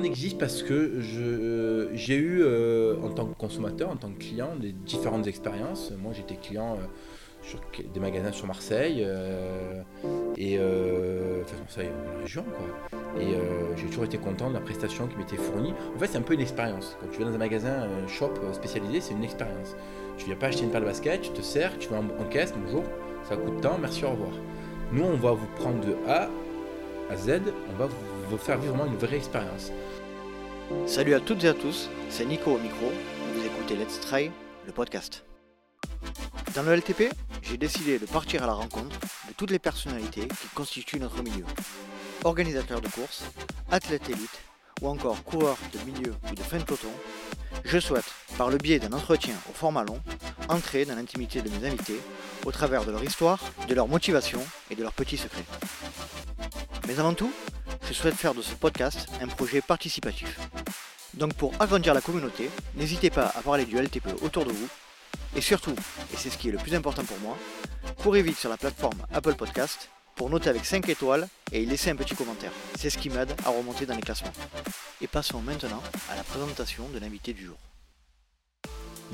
on existe parce que j'ai eu, en tant que consommateur, en tant que client, des différentes expériences. Moi, j'étais client sur des magasins sur Marseille, enfin Marseille, la région, quoi. Et j'ai toujours été content de la prestation qui m'était fournie. En fait, c'est un peu une expérience. Quand tu vas dans un magasin shop spécialisé, c'est une expérience. Tu viens pas acheter une paire de baskets, tu te sers, tu vas en caisse, bonjour, ça coûte tant, merci, au revoir. Nous, on va vous prendre de A à Z, on va vous faire vivre une vraie expérience. Salut à toutes et à tous, c'est Nico au micro, vous écoutez Let's Try, le podcast. Dans le LTP, j'ai décidé de partir à la rencontre de toutes les personnalités qui constituent notre milieu. Organisateurs de courses, athlètes élites ou encore coureurs de milieu ou de fin de peloton, je souhaite, par le biais d'un entretien au format long, entrer dans l'intimité de mes invités au travers de leur histoire, de leur motivation et de leurs petits secrets. Mais avant tout, je souhaite faire de ce podcast un projet participatif. Donc pour agrandir la communauté, n'hésitez pas à parler du LTP autour de vous. Et surtout, et c'est ce qui est le plus important pour moi, courez vite sur la plateforme Apple Podcast pour noter avec 5 étoiles et y laisser un petit commentaire. C'est ce qui m'aide à remonter dans les classements. Et passons maintenant à la présentation de l'invité du jour.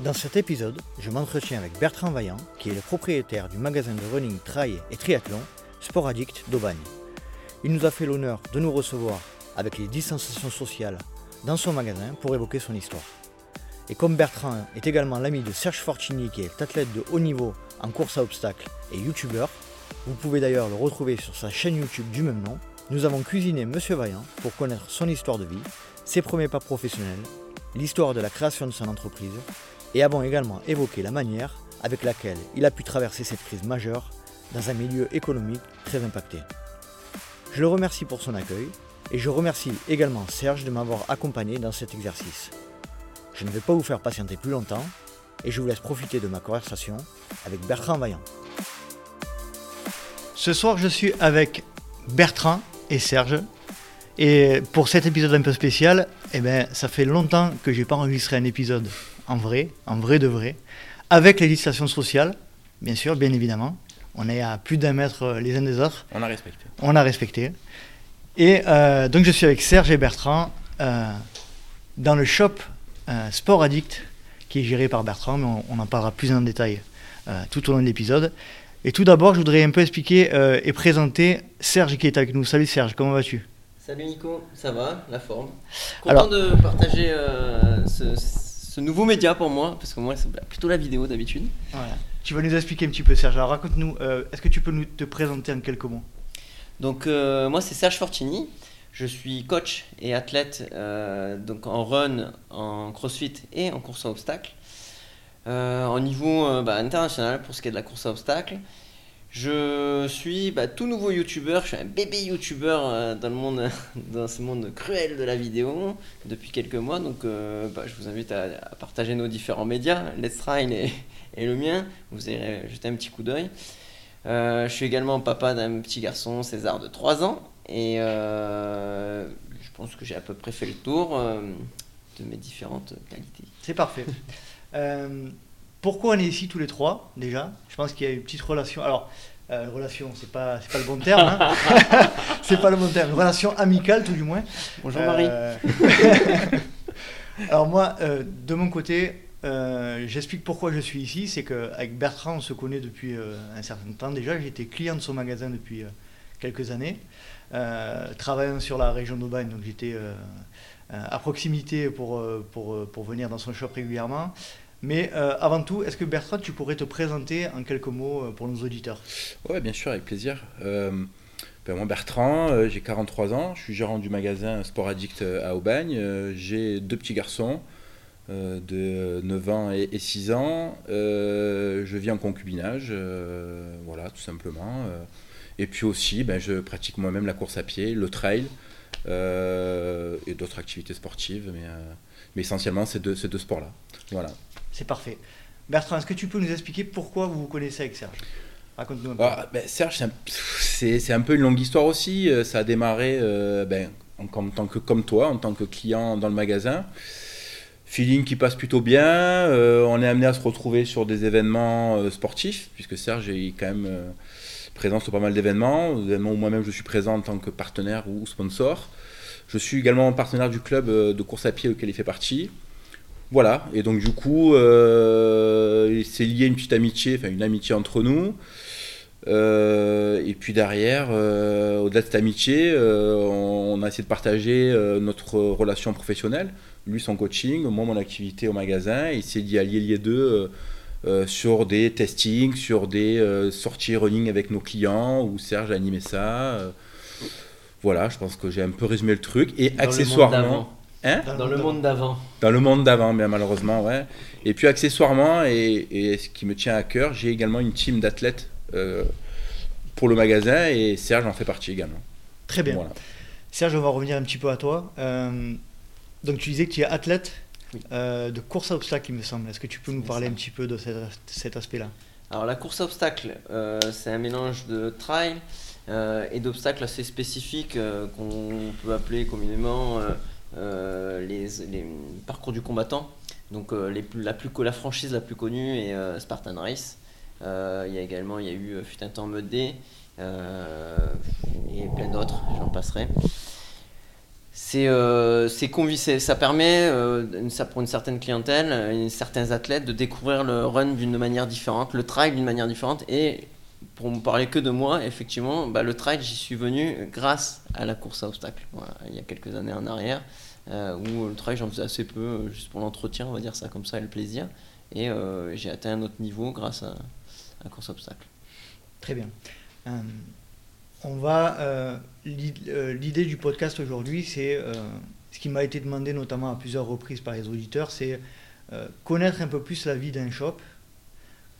Dans cet épisode, je m'entretiens avec Bertrand Vaillant, qui est le propriétaire du magasin de running, trail et triathlon, Sport Addict d'Aubagne. Il nous a fait l'honneur de nous recevoir avec les 10 sensations sociales dans son magasin pour évoquer son histoire. Et comme Bertrand est également l'ami de Serge Fortini, qui est athlète de haut niveau en course à obstacles et youtubeur, vous pouvez d'ailleurs le retrouver sur sa chaîne YouTube du même nom, nous avons cuisiné Monsieur Vaillant pour connaître son histoire de vie, ses premiers pas professionnels, l'histoire de la création de son entreprise et avons également évoqué la manière avec laquelle il a pu traverser cette crise majeure dans un milieu économique très impacté. Je le remercie pour son accueil et je remercie également Serge de m'avoir accompagné dans cet exercice. Je ne vais pas vous faire patienter plus longtemps et je vous laisse profiter de ma conversation avec Bertrand Vaillant. Ce soir, je suis avec Bertrand et Serge. Et pour cet épisode un peu spécial, ça fait longtemps que je n'ai pas enregistré un épisode en vrai de vrai, avec les législations sociales, bien sûr, bien évidemment. On est à plus d'un mètre les uns des autres. On a respecté. Et donc, je suis avec Serge et Bertrand dans le shop Sport Addict, qui est géré par Bertrand, mais on en parlera plus en détail tout au long de l'épisode. Et tout d'abord, je voudrais un peu expliquer et présenter Serge qui est avec nous. Salut Serge, comment vas-tu ? Salut Nico, ça va, la forme. Content de partager ce nouveau média pour moi, parce que moi c'est plutôt la vidéo d'habitude. Voilà. Tu vas nous expliquer un petit peu Serge. Alors raconte-nous, est-ce que tu peux nous te présenter en quelques mots ? Donc moi c'est Serge Fortini, je suis coach et athlète donc en run, en crossfit et en course à obstacles. Au niveau international pour ce qui est de la course à obstacles. Je suis tout nouveau youtubeur, je suis un bébé youtubeur dans ce monde cruel de la vidéo depuis quelques mois. Donc je vous invite à partager nos différents médias, Let's Try et le mien, vous irez jeter un petit coup d'œil. Je suis également papa d'un petit garçon, César, de 3 ans. Et je pense que j'ai à peu près fait le tour de mes différentes qualités. C'est parfait. Pourquoi on est ici tous les trois déjà ? Je pense qu'il y a une petite relation. Alors, relation, c'est pas le bon terme. Hein. C'est pas le bon terme. Relation amicale, tout du moins. Bonjour Marie. Alors moi, de mon côté, j'explique pourquoi je suis ici. C'est qu'avec Bertrand, on se connaît depuis un certain temps déjà. J'étais client de son magasin depuis quelques années. Travaillant sur la région d'Aubagne, donc j'étais à proximité pour venir dans son shop régulièrement. Mais avant tout, est-ce que Bertrand, tu pourrais te présenter en quelques mots pour nos auditeurs ? Oui, bien sûr, avec plaisir. Moi, Bertrand, j'ai 43 ans, je suis gérant du magasin Sport Addict à Aubagne. J'ai deux petits garçons de 9 ans et 6 ans. Je vis en concubinage, voilà, tout simplement. Et puis aussi, je pratique moi-même la course à pied, le trail et d'autres activités sportives. Mais essentiellement, ces deux sports-là. Voilà. C'est parfait. Bertrand, est-ce que tu peux nous expliquer pourquoi vous vous connaissez avec Serge ? Raconte-nous un peu. Serge, c'est un peu une longue histoire aussi. Ça a démarré comme toi, en tant que client dans le magasin. Feeling qui passe plutôt bien. On est amené à se retrouver sur des événements sportifs, puisque Serge est quand même présent sur pas mal d'événements où moi-même je suis présent en tant que partenaire ou sponsor. Je suis également partenaire du club de course à pied auquel il fait partie. Voilà, et donc du coup, c'est lié une amitié entre nous. Et puis derrière, au-delà de cette amitié, on a essayé de partager notre relation professionnelle. Lui, son coaching, moi, mon activité au magasin. Et il s'est dit à lier les deux sur des testings, sur des sorties running avec nos clients, où Serge a animé ça. Voilà, je pense que j'ai un peu résumé le truc. Et dans accessoirement... Dans le monde d'avant, bien malheureusement, ouais. Et puis accessoirement, et ce qui me tient à cœur, j'ai également une team d'athlètes pour le magasin et Serge en fait partie également. Très bien. Voilà. Serge, on va revenir un petit peu à toi. Donc tu disais que tu es athlète de course à obstacles, il me semble. Est-ce que tu peux nous parler un petit peu de cet aspect-là ? Alors la course à obstacles, c'est un mélange de trail et d'obstacles assez spécifiques qu'on peut appeler communément... les parcours du combattant, donc la franchise la plus connue est Spartan Race. Il y a eu fut un temps Mudday et plein d'autres, j'en passerai. Ça permet pour une certaine clientèle, certains athlètes, de découvrir le run d'une manière différente, le trail d'une manière différente. Et pour ne parler que de moi, effectivement, le trail, j'y suis venu grâce à la course à obstacles. Voilà, il y a quelques années en arrière, où le trail, j'en faisais assez peu, juste pour l'entretien, on va dire ça comme ça, et le plaisir. Et j'ai atteint un autre niveau grâce à la course à obstacles. Très bien. L'idée du podcast aujourd'hui, c'est ce qui m'a été demandé notamment à plusieurs reprises par les auditeurs, c'est connaître un peu plus la vie d'un shop,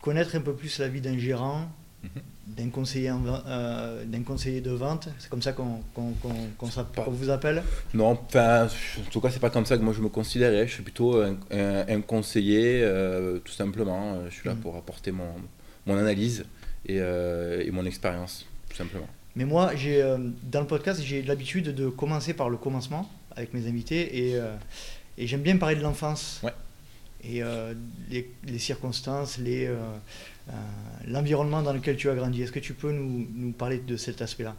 connaître un peu plus la vie d'un gérant, d'un conseiller de vente, c'est comme ça qu'on vous appelle ? Non, en tout cas, c'est pas comme ça que moi je me considérais. Je suis plutôt un conseiller, tout simplement. Je suis là pour apporter mon analyse et mon expérience, tout simplement. Mais moi, dans le podcast, j'ai l'habitude de commencer par le commencement avec mes invités et j'aime bien parler de l'enfance. Ouais. Et les circonstances, l'environnement dans lequel tu as grandi. Est-ce que tu peux nous parler de cet aspect-là ?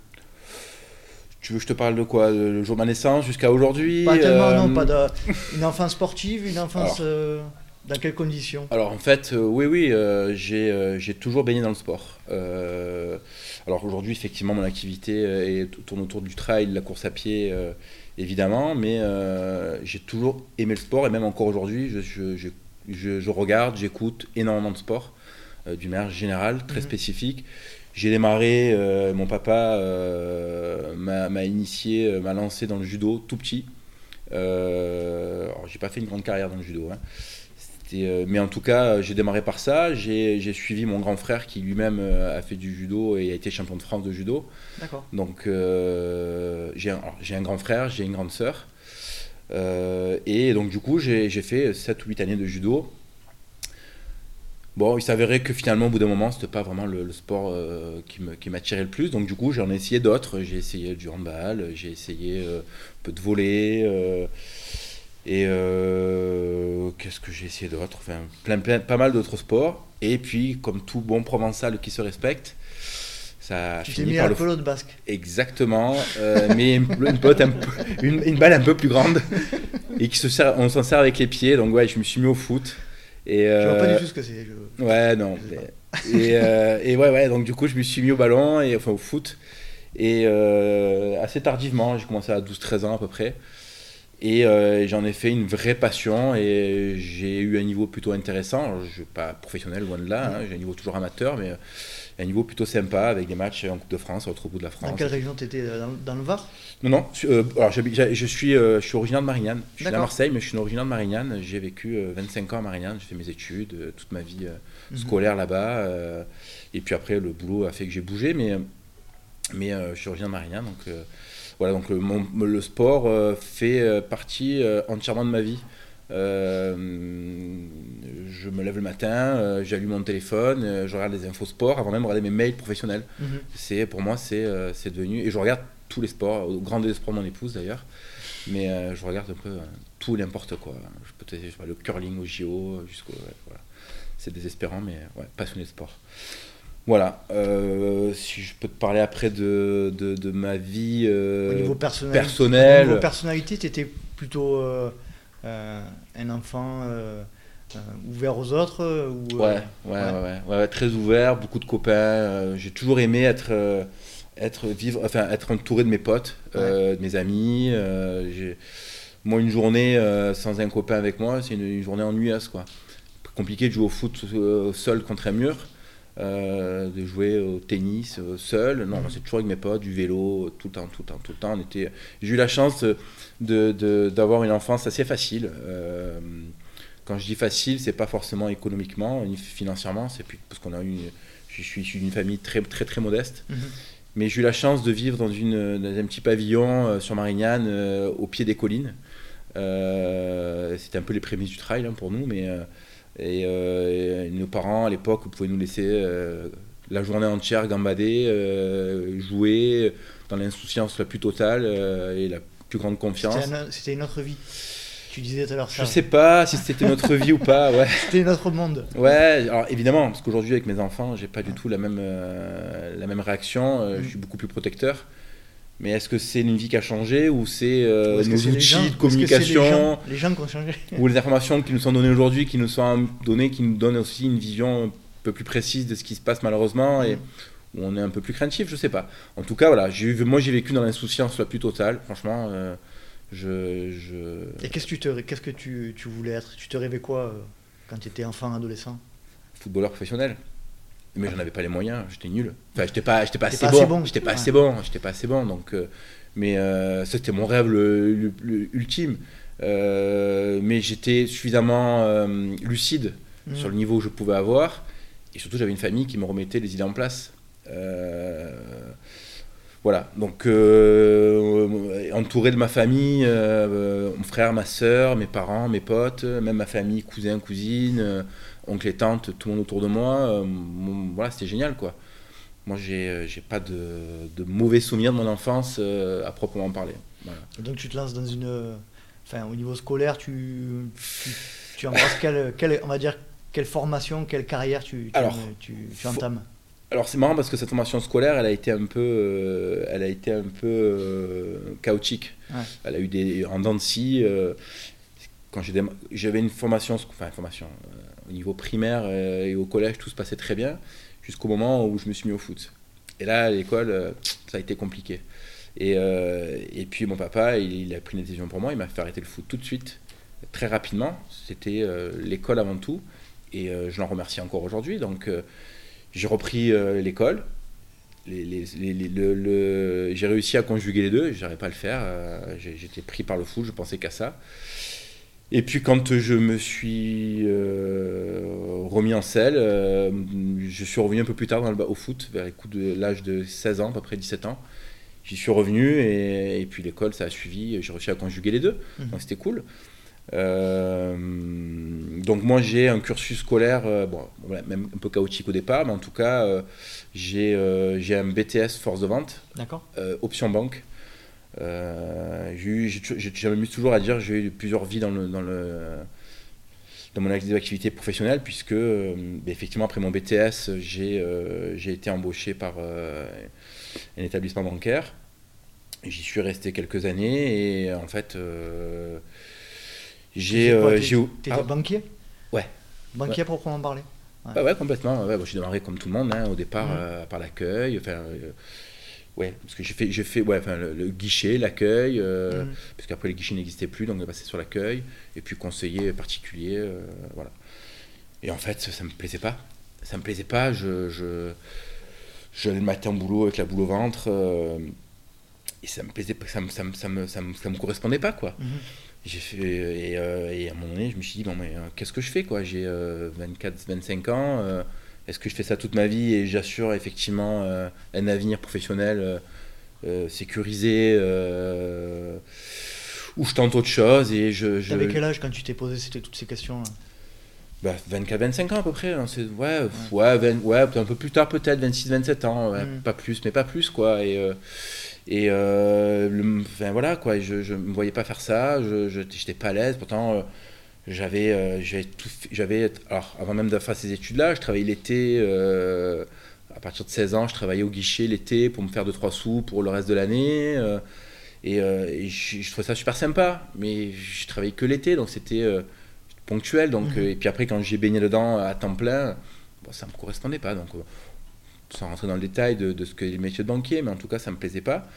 Tu veux que je te parle de quoi ? Le jour de ma naissance jusqu'à aujourd'hui ? Pas tellement, non. Pas une enfance sportive, une enfance... Alors, dans quelles conditions ? Alors en fait, j'ai toujours baigné dans le sport. Alors aujourd'hui, effectivement, mon activité tourne autour du trail, de la course à pied... évidemment, mais j'ai toujours aimé le sport et même encore aujourd'hui, je regarde, j'écoute énormément de sport, d'une manière générale, très spécifique. J'ai démarré, mon papa m'a initié, m'a lancé dans le judo tout petit. Alors, j'ai pas fait une grande carrière dans le judo, hein. Mais en tout cas, j'ai démarré par ça. J'ai suivi mon grand frère qui lui-même a fait du judo et a été champion de France de judo. D'accord. Donc j'ai un grand frère, j'ai une grande sœur. Et donc du coup, j'ai fait 7 ou 8 années de judo. Bon, il s'avérait que finalement, au bout d'un moment, c'était pas vraiment le sport qui m'attirait le plus. Donc du coup, j'en ai essayé d'autres. J'ai essayé du handball, j'ai essayé un peu de volley. Et qu'est-ce que j'ai essayé d'autre, pas mal d'autres sports. Et puis, comme tout bon provençal qui se respecte, ça tu finit par le... Tu t'es mis à la pelote basque. Exactement, mais une balle un peu plus grande, et on s'en sert avec les pieds, donc ouais, je me suis mis au foot. Et je vois pas du tout ce que c'est. Ouais, non. Et donc du coup, je me suis mis au ballon, au foot, et assez tardivement, j'ai commencé à 12-13 ans à peu près. Et j'en ai fait une vraie passion et j'ai eu un niveau plutôt intéressant. Alors, je ne suis pas professionnel, loin de là, hein. J'ai un niveau toujours amateur, mais un niveau plutôt sympa avec des matchs en Coupe de France, à l'autre bout de la France. Dans quelle région tu étais, dans le Var ? Non, alors je suis originaire de Marignane. Je suis né à Marseille, mais je suis originaire de Marignane. J'ai vécu 25 ans à Marignane, j'ai fait mes études, toute ma vie scolaire là-bas. Et puis après, le boulot a fait que j'ai bougé, mais je suis originaire de Marignane, donc... Voilà, donc le sport fait partie entièrement de ma vie. Je me lève le matin, j'allume mon téléphone, je regarde les infos sport avant même de regarder mes mails professionnels. Pour moi, c'est devenu... Et je regarde tous les sports, au grand désespoir de mon épouse d'ailleurs. Mais je regarde un peu tout et n'importe quoi. Le curling au JO, jusqu'au... Voilà. C'est désespérant, mais ouais, passionné de sport. Voilà, si je peux te parler après de ma vie au niveau personnel. Au niveau personnalité, tu étais plutôt un enfant ouvert aux autres ou, ouais, très ouvert, beaucoup de copains. J'ai toujours aimé être entouré de mes potes, de mes amis. Moi, une journée sans un copain avec moi, c'est une journée ennuyeuse, quoi. Compliqué de jouer au foot seul contre un mur. De jouer au tennis seul, non, c'est toujours avec mes potes, du vélo, tout le temps. J'ai eu la chance d'avoir une enfance assez facile. Quand je dis facile, c'est pas forcément économiquement, ni financièrement, c'est plus parce qu'on a eu. Je suis issu d'une famille très très très modeste, mais j'ai eu la chance de vivre dans un petit pavillon sur Marignane, au pied des collines. C'était un peu les prémices du trail, hein, pour nous, mais. Et nos parents à l'époque pouvaient nous laisser la journée entière gambader, jouer dans l'insouciance la plus totale et la plus grande confiance. C'était une autre vie, tu disais tout à l'heure ça. Je sais pas si c'était notre vie ou pas, ouais. C'était notre monde. Ouais, alors évidemment, parce qu'aujourd'hui avec mes enfants, j'ai pas du tout la même réaction, je suis beaucoup plus protecteur. Mais est-ce que c'est une vie qui a changé ou c'est nos outils de communication, les gens qui ont changé, ou les informations qui nous sont données aujourd'hui, qui nous donnent aussi une vision un peu plus précise de ce qui se passe malheureusement, et où on est un peu plus craintif, je sais pas. En tout cas, voilà, j'ai vécu dans l'insouciance la plus totale, franchement. Et qu'est-ce que tu voulais être ? Tu te rêvais quoi quand tu étais enfant, adolescent ? Footballeur professionnel. Mais j'en avais pas les moyens, j'étais nul. Enfin, j'étais pas assez bon. Donc, c'était mon rêve le ultime. Mais j'étais suffisamment lucide sur le niveau que je pouvais avoir. Et surtout, j'avais une famille qui me remettait les idées en place. Voilà. Donc, entouré de ma famille, mon frère, ma soeur, mes parents, mes potes, même ma famille, cousins, cousines. Oncle et tante, tout le monde autour de moi, voilà, c'était génial, quoi. Moi, j'ai pas de mauvais souvenirs de mon enfance à proprement parler. Voilà. Donc tu te lances dans au niveau scolaire, tu embrasses quelle formation, quelle carrière tu entames ? Alors c'est marrant parce que cette formation scolaire, elle a été un peu chaotique. Ouais. Elle a eu en dents de scie. Quand j'avais une formation, au niveau primaire et au collège, tout se passait très bien, jusqu'au moment où je me suis mis au foot. Et là, à l'école, ça a été compliqué. Et puis mon papa, il a pris une décision pour moi, il m'a fait arrêter le foot tout de suite, très rapidement. C'était l'école avant tout, et je l'en remercie encore aujourd'hui. Donc j'ai repris l'école, j'ai réussi à conjuguer les deux, je n'arrivais pas à le faire, j'étais pris par le foot, je pensais qu'à ça. Et puis quand je me suis remis en selle, je suis revenu un peu plus tard au foot, vers les coups de l'âge de 16 ans, à peu près 17 ans. J'y suis revenu et puis l'école, ça a suivi, j'ai réussi à conjuguer les deux, donc c'était cool. Donc moi j'ai un cursus scolaire, même un peu chaotique au départ, mais en tout cas j'ai un BTS force de vente, option banque. J'ai m'amuse toujours à dire, j'ai eu plusieurs vies dans mon activité professionnelle, puisque effectivement après mon BTS j'ai été embauché par un établissement bancaire. J'y suis resté quelques années et en fait t'étais banquier ? Ouais. Banquier à proprement parler. Ouais. Bah ouais, complètement. Ouais, j'ai démarré comme tout le monde, hein, au départ par l'accueil. Ouais, parce que j'ai fait le guichet, l'accueil, parce qu'après les guichets n'existaient plus, donc on est passé sur l'accueil, et puis conseiller particulier, voilà. Et en fait, ça me plaisait pas, j'allais le matin au boulot avec la boule au ventre, et ça me correspondait pas, quoi. Et à un moment donné, je me suis dit, bon, mais qu'est-ce que je fais, quoi ? J'ai 24-25 ans, est-ce que je fais ça toute ma vie et j'assure effectivement un avenir professionnel sécurisé, ou je tente autre chose et je... T'avais quel âge quand tu t'es posé toutes ces questions ? 24-25 ans à peu près, hein, un peu plus tard peut-être, 26-27 ans, pas plus quoi. Je me voyais pas faire ça, j'étais pas à l'aise, pourtant... J'avais tout fait, alors avant même de faire ces études-là, je travaillais l'été partir de 16 ans, je travaillais au guichet l'été pour me faire 2-3 sous pour le reste de l'année. Et je trouvais ça super sympa, mais je travaillais que l'été, donc c'était ponctuel. Donc, et puis après, quand j'ai baigné dedans à temps plein, bon, ça ne me correspondait pas. Donc, sans rentrer dans le détail de ce que les métiers de banquier, mais en tout cas, ça ne me plaisait pas.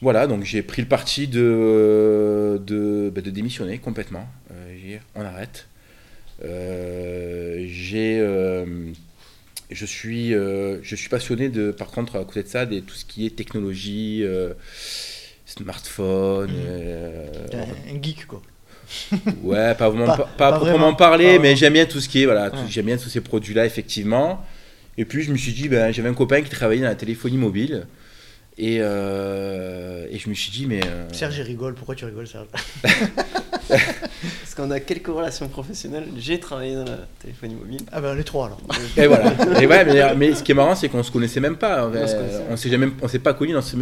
Voilà, donc j'ai pris le parti de démissionner complètement. J'ai dit, on arrête. Je suis passionné par contre à côté de ça de tout ce qui est technologie, smartphone. Un geek quoi. Ouais, pas proprement parler, mais j'aime bien tout ce qui est voilà, j'aime bien tous ces produits là effectivement. Et puis je me suis dit j'avais un copain qui travaillait dans la téléphonie mobile. Et je me suis dit, mais. Serge, il rigole. Pourquoi tu rigoles, Serge ? Parce qu'on a quelques relations professionnelles. J'ai travaillé dans la téléphonie mobile. Ah ben, les trois alors. Et voilà. Et ouais, mais ce qui est marrant, c'est qu'on se connaissait même pas. On s'est pas connus dans ce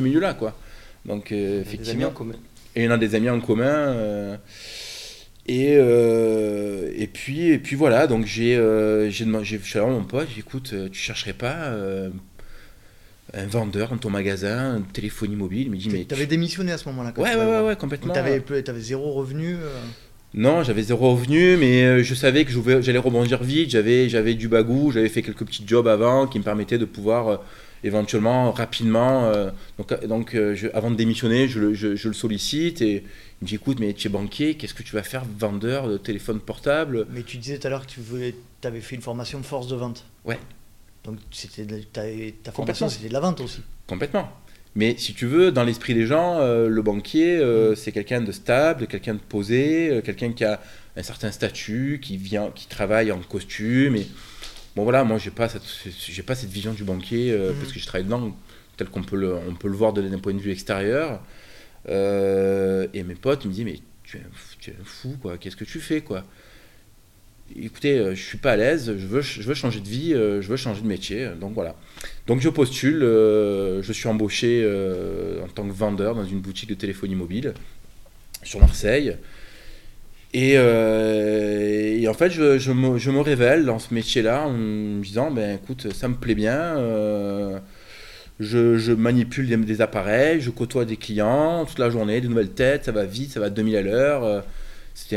milieu-là, quoi. Donc, effectivement. Et on a des amis en commun. Et puis voilà. Donc, je suis allé voir mon pote. J'ai dit, écoute, tu chercherais pas. Un vendeur dans ton magasin, une téléphonie mobile, il me dit mais t'avais démissionné à ce moment-là. Ouais, complètement. T'avais zéro revenu. Non, j'avais zéro revenu, mais je savais que j'allais rebondir vite. J'avais du bagou, j'avais fait quelques petits jobs avant qui me permettaient de pouvoir éventuellement rapidement. Avant de démissionner, je le sollicite et il me dit écoute mais tu es banquier, qu'est-ce que tu vas faire vendeur de téléphone portable ? Mais tu disais tout à l'heure que t'avais fait une formation force de vente. Ouais. Donc ta formation, c'était de la vente aussi. Complètement. Mais si tu veux, dans l'esprit des gens, le banquier, c'est quelqu'un de stable, quelqu'un de posé, quelqu'un qui a un certain statut, qui travaille en costume. Et... Bon voilà, moi, j'ai pas cette vision du banquier parce que je travaille dedans tel qu'on peut le voir d'un point de vue extérieur. Et mes potes me disent, mais tu es un fou, quoi. Qu'est-ce que tu fais, quoi ? Écoutez, je ne suis pas à l'aise, je veux changer de vie, je veux changer de métier, donc voilà. Donc je postule, je suis embauché en tant que vendeur dans une boutique de téléphonie mobile sur Marseille. Et en fait, je me révèle dans ce métier-là en me disant, ben écoute, ça me plaît bien, je manipule des appareils, je côtoie des clients toute la journée, des nouvelles têtes, ça va vite, ça va à 2000 à l'heure. Je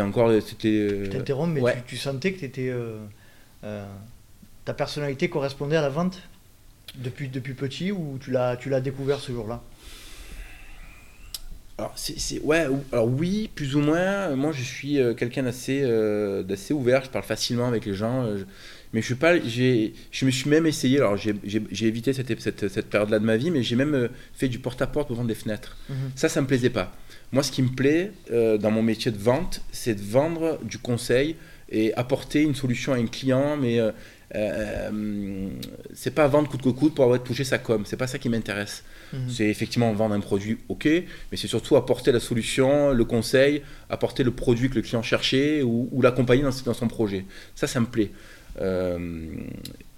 t'interromps, mais ouais. tu sentais que ta personnalité correspondait à la vente depuis petit ou tu l'as découvert ce jour-là ? Alors, oui, plus ou moins. Moi, je suis quelqu'un d'assez ouvert. Je parle facilement avec les gens. Mais je suis pas. Je me suis même essayé. Alors, j'ai évité cette période-là de ma vie, mais j'ai même fait du porte-à-porte devant des fenêtres. Mmh. Ça me plaisait pas. Moi, ce qui me plaît dans mon métier de vente, c'est de vendre du conseil et apporter une solution à un client, mais c'est pas vendre coûte que coûte pour avoir touché sa com. C'est pas ça qui m'intéresse. Mmh. C'est effectivement vendre un produit, ok, mais c'est surtout apporter la solution, le conseil, apporter le produit que le client cherchait ou l'accompagner dans son projet. Ça me plaît.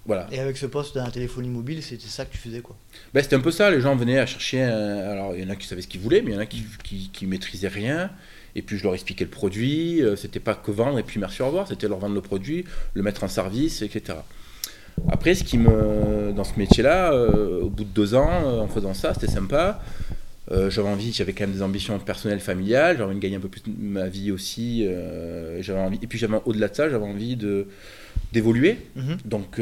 Voilà. Et avec ce poste dans la téléphonie mobile, c'était ça que tu faisais quoi ? Ben, c'était un peu ça, les gens venaient à chercher, alors il y en a qui savaient ce qu'ils voulaient, mais il y en a qui maîtrisaient rien, et puis je leur expliquais le produit, c'était pas que vendre et puis merci au revoir, c'était leur vendre le produit, le mettre en service, etc. Après, dans ce métier-là, au bout de 2 ans, en faisant ça, c'était sympa, j'avais quand même des ambitions personnelles, familiales, j'avais envie de gagner un peu plus de ma vie aussi, et puis au-delà de ça, j'avais envie d'évoluer, donc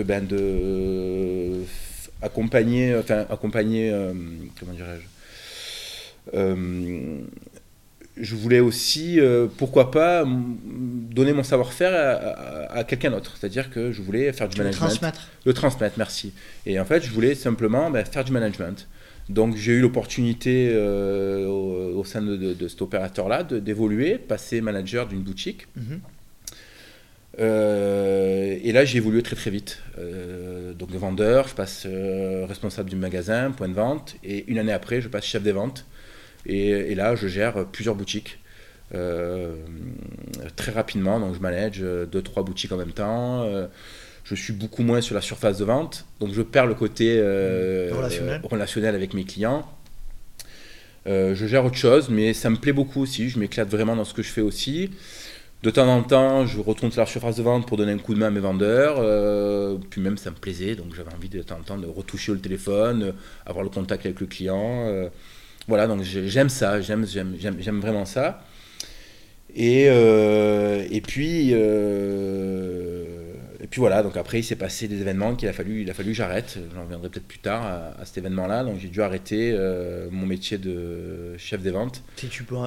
accompagner, comment dirais-je, je voulais aussi, pourquoi pas, donner mon savoir-faire à quelqu'un d'autre, c'est-à-dire que je voulais faire du management. Le transmettre, merci. Et en fait, je voulais simplement faire du management. Donc j'ai eu l'opportunité au sein de cet opérateur-là d'évoluer, passer manager d'une boutique. Mmh. Et là, j'ai évolué très très vite. Donc de vendeur, je passe responsable du magasin, point de vente, et une année après, je passe chef des ventes. Et là, je gère plusieurs boutiques très rapidement. Donc je manage 2-3 boutiques en même temps. Je suis beaucoup moins sur la surface de vente, donc je perds le côté relationnel avec mes clients. Je gère autre chose, mais ça me plaît beaucoup aussi. Je m'éclate vraiment dans ce que je fais aussi. De temps en temps, je retourne sur la surface de vente pour donner un coup de main à mes vendeurs. Puis même, ça me plaisait, donc j'avais envie de temps en temps de retoucher le téléphone, avoir le contact avec le client. Voilà, donc j'aime ça, j'aime vraiment ça. Et puis voilà, donc après, il s'est passé des événements qu'il a fallu que j'arrête. J'en reviendrai peut-être plus tard à cet événement-là. Donc j'ai dû arrêter mon métier de chef des ventes. Si tu veux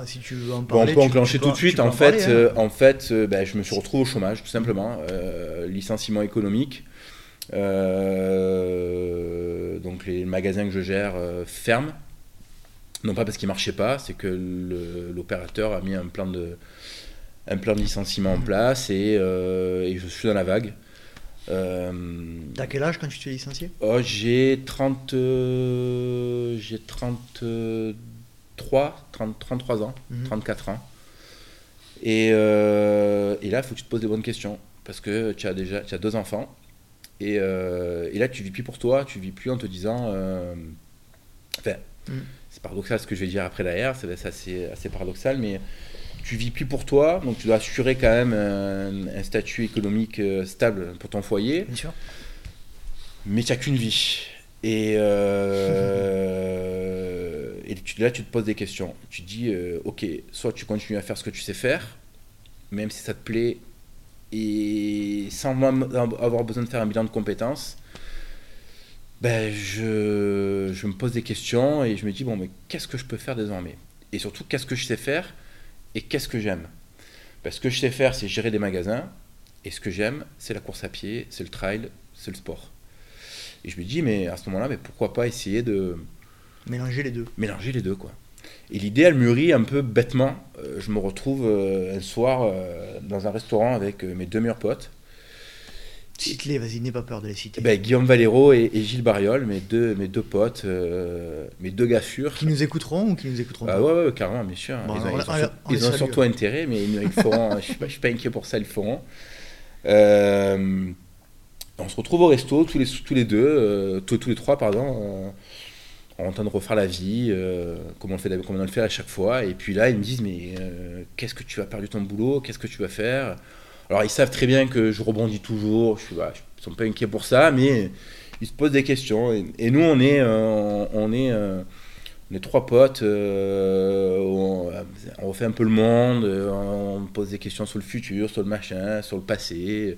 en parler. Bon, on peut enclencher tout de suite. En fait, je me suis retrouvé au chômage, tout simplement. Licenciement économique. Donc les magasins que je gère ferment. Non pas parce qu'ils ne marchaient pas, c'est que l'opérateur a mis un plan de licenciement en place et je suis dans la vague. T'as quel âge quand tu t'es licencié ? Oh, j'ai 33 ans, 34 ans. Et là, il faut que tu te poses des bonnes questions parce que tu as deux enfants et là, tu vis plus pour toi, tu vis plus en te disant... C'est paradoxal ce que je vais dire après derrière, c'est assez paradoxal, mais tu vis plus pour toi, donc tu dois assurer quand même un statut économique stable pour ton foyer. Bien sûr. Mais tu n'as qu'une vie. Et là, tu te poses des questions. Tu te dis, ok, soit tu continues à faire ce que tu sais faire, même si ça te plaît, et sans avoir besoin de faire un bilan de compétences. Je me pose des questions et je me dis mais qu'est-ce que je peux faire désormais ? Et surtout, qu'est-ce que je sais faire et qu'est-ce que j'aime ? Ce que je sais faire, c'est gérer des magasins, et ce que j'aime, c'est la course à pied, c'est le trail, c'est le sport. Et je me dis à ce moment-là, pourquoi pas essayer de mélanger les deux quoi. Et l'idée, elle mûrit un peu bêtement. Je me retrouve un soir dans un restaurant avec mes deux meilleurs potes. Cite-les, vas-y, n'aie pas peur de les citer. Guillaume Valero et Gilles Barriol, mes deux potes, mes deux gars sûrs. Qui nous écouteront ou qui nous écouteront pas ? Ouais, carrément, bien sûr. Bon, ils ont surtout intérêt, mais ils feront. Je ne suis pas inquiet pour ça, ils le feront. On se retrouve au resto, tous les trois, en train de refaire la vie, comme on le fait à chaque fois. Et puis là, ils me disent, qu'est-ce que tu vas perdre ton boulot ? Qu'est-ce que tu vas faire ? Alors, ils savent très bien que je rebondis toujours, ils ne sont pas inquiets pour ça, mais ils se posent des questions. Et nous, on est trois potes, on refait un peu le monde, on pose des questions sur le futur, sur le machin, sur le passé.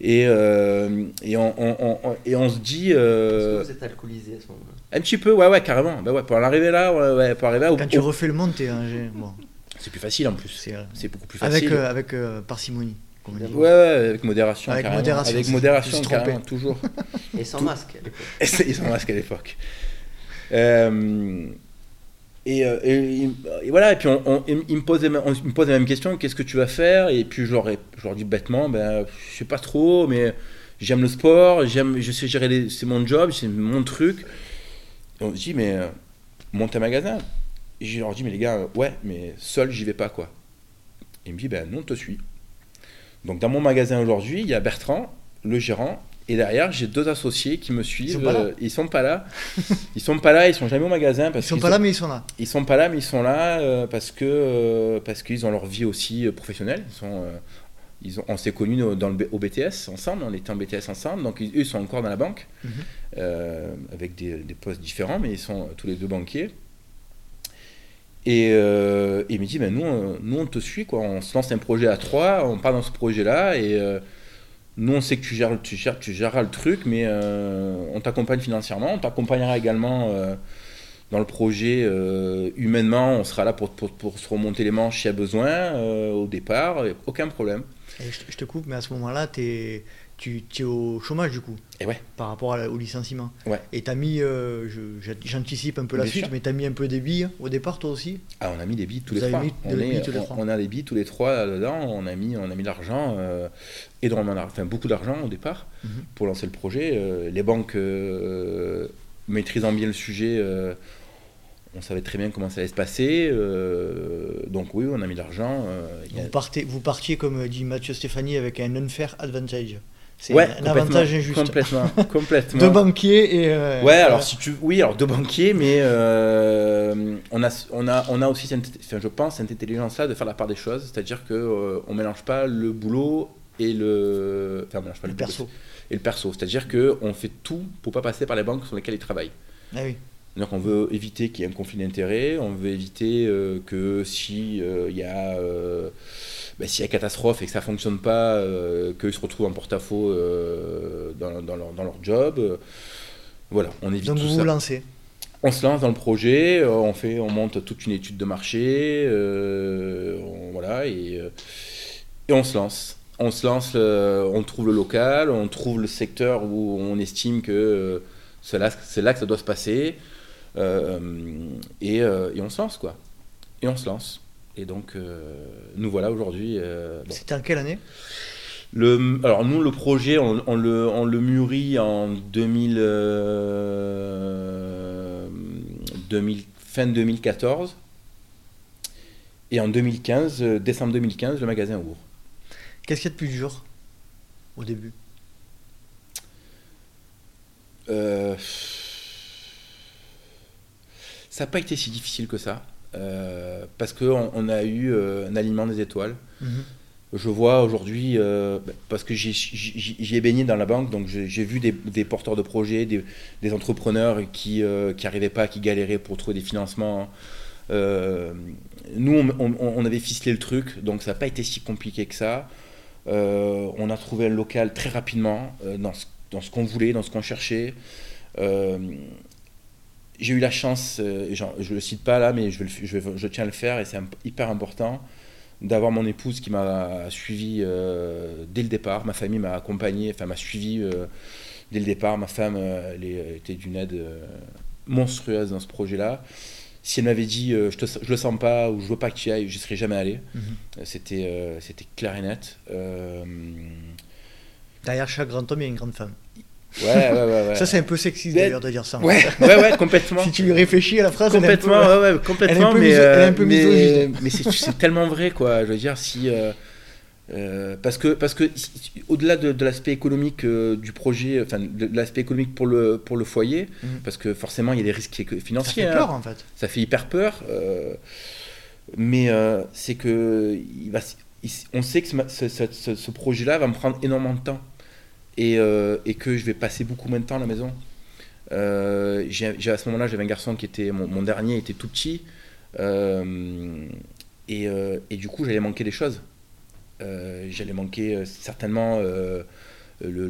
Et on se dit... Est-ce que vous êtes alcoolisé à ce moment-là ? Un petit peu, ouais, carrément. Pour en arriver là, Quand tu refais le monde, t'es un G, bon. C'est plus facile en plus, c'est beaucoup plus facile. Avec parcimonie. Ouais, avec modération. Avec modération, toujours. Et sans masque à l'époque. Et voilà, et puis ils me posent la même question, qu'est-ce que tu vas faire ? Et puis je leur dis bêtement, je sais pas trop, mais j'aime le sport, je sais gérer, c'est mon job, c'est mon truc. Et on se dit, monte un magasin. Et je leur dis, les gars, ouais, mais seul, j'y vais pas, quoi. Et il me dit, non, on te suit. Donc, dans mon magasin aujourd'hui, il y a Bertrand, le gérant, et derrière, j'ai deux associés qui me suivent. Ils sont pas là, ils sont jamais au magasin. Ils sont pas là, mais ils sont là parce qu'ils ont leur vie aussi professionnelle. On s'est connus au BTS ensemble, on était en BTS ensemble, donc eux sont encore dans la banque, avec des postes différents, mais ils sont tous les deux banquiers. Et il me dit, nous on te suit, quoi. On se lance un projet à trois, on part dans ce projet-là, et nous on sait que tu géreras le truc, mais on t'accompagne financièrement, on t'accompagnera également dans le projet humainement, on sera là pour se remonter les manches s'il y a besoin, au départ, aucun problème. Je te coupe, mais à ce moment-là, tu es au chômage du coup, et ouais. Par rapport au licenciement. Ouais. Et tu as mis, j'anticipe un peu la suite, mais tu as mis un peu des billes au départ toi aussi ? Ah, on a mis des billes tous les trois. On a des billes tous les trois là-dedans, on a mis l'argent, énormément, enfin beaucoup d'argent au départ, pour lancer le projet. Les banques maîtrisant bien le sujet, on savait très bien comment ça allait se passer, donc oui, on a mis de l'argent. Vous partiez, comme dit Mathieu Stéphanie, avec un unfair advantage. C'est un avantage injuste. Complètement. De banquier et. Alors si tu, alors de banquier, mais on a aussi cette intelligence-là de faire la part des choses, c'est-à-dire que on mélange pas le boulot et le, enfin, on mélange pas le perso. Et le perso, c'est-à-dire que on fait tout pour pas passer par les banques sur lesquelles ils travaillent. Ah oui. Donc on veut éviter qu'il y ait un conflit d'intérêts, on veut éviter que si s'il y a catastrophe et que ça fonctionne pas, qu'ils se retrouvent en porte-à-faux dans leur job. Voilà, on évite. Donc tout vous ça. Vous lancez. On se lance dans le projet, on monte toute une étude de marché, et on se lance. On se lance, on trouve le local, on trouve le secteur où on estime que c'est là que ça doit se passer. Et on se lance, quoi. Et on se lance. Et donc, nous voilà aujourd'hui. C'était en quelle année ? Alors, nous, le projet, on le mûrit en 2000, fin 2014. Et en 2015, décembre 2015, le magasin ouvre. Qu'est-ce qu'il y a de plus dur au début ? Ça n'a pas été si difficile que ça. Parce qu'on a eu un aliment des étoiles. Mmh. Je vois aujourd'hui, parce que j'y ai baigné dans la banque, donc j'ai vu des porteurs de projets, des entrepreneurs qui n'arrivaient pas, qui galéraient pour trouver des financements. Nous, on avait ficelé le truc, donc ça n'a pas été si compliqué que ça. On a trouvé un local très rapidement, dans ce qu'on voulait, dans ce qu'on cherchait. J'ai eu la chance, je ne le cite pas là, mais je tiens à le faire et c'est hyper important, d'avoir mon épouse qui m'a suivi dès le départ. Ma famille m'a accompagné, enfin m'a suivi dès le départ. Ma femme elle était d'une aide monstrueuse dans ce projet-là. Si elle m'avait dit je le sens pas ou je veux pas que tu ailles, je serais jamais allé. Mm-hmm. C'était clair et net. Derrière chaque grand homme, il y a une grande femme. Ouais. Ça, c'est un peu sexiste d'ailleurs de dire ça. Ouais, complètement. Si tu lui réfléchis à la phrase, complètement. Mais c'est tellement vrai, quoi. Je veux dire, si parce que au-delà de l'aspect économique du projet, enfin de l'aspect économique pour le foyer, parce que forcément il y a des risques financiers. Ça fait peur, en fait. Ça fait hyper peur. Mais c'est que on sait que ce projet-là va me prendre énormément de temps. Et que je vais passer beaucoup moins de temps à la maison. À ce moment-là, j'avais un garçon qui était... Mon dernier était tout petit. Et du coup, j'allais manquer des choses. J'allais manquer certainement le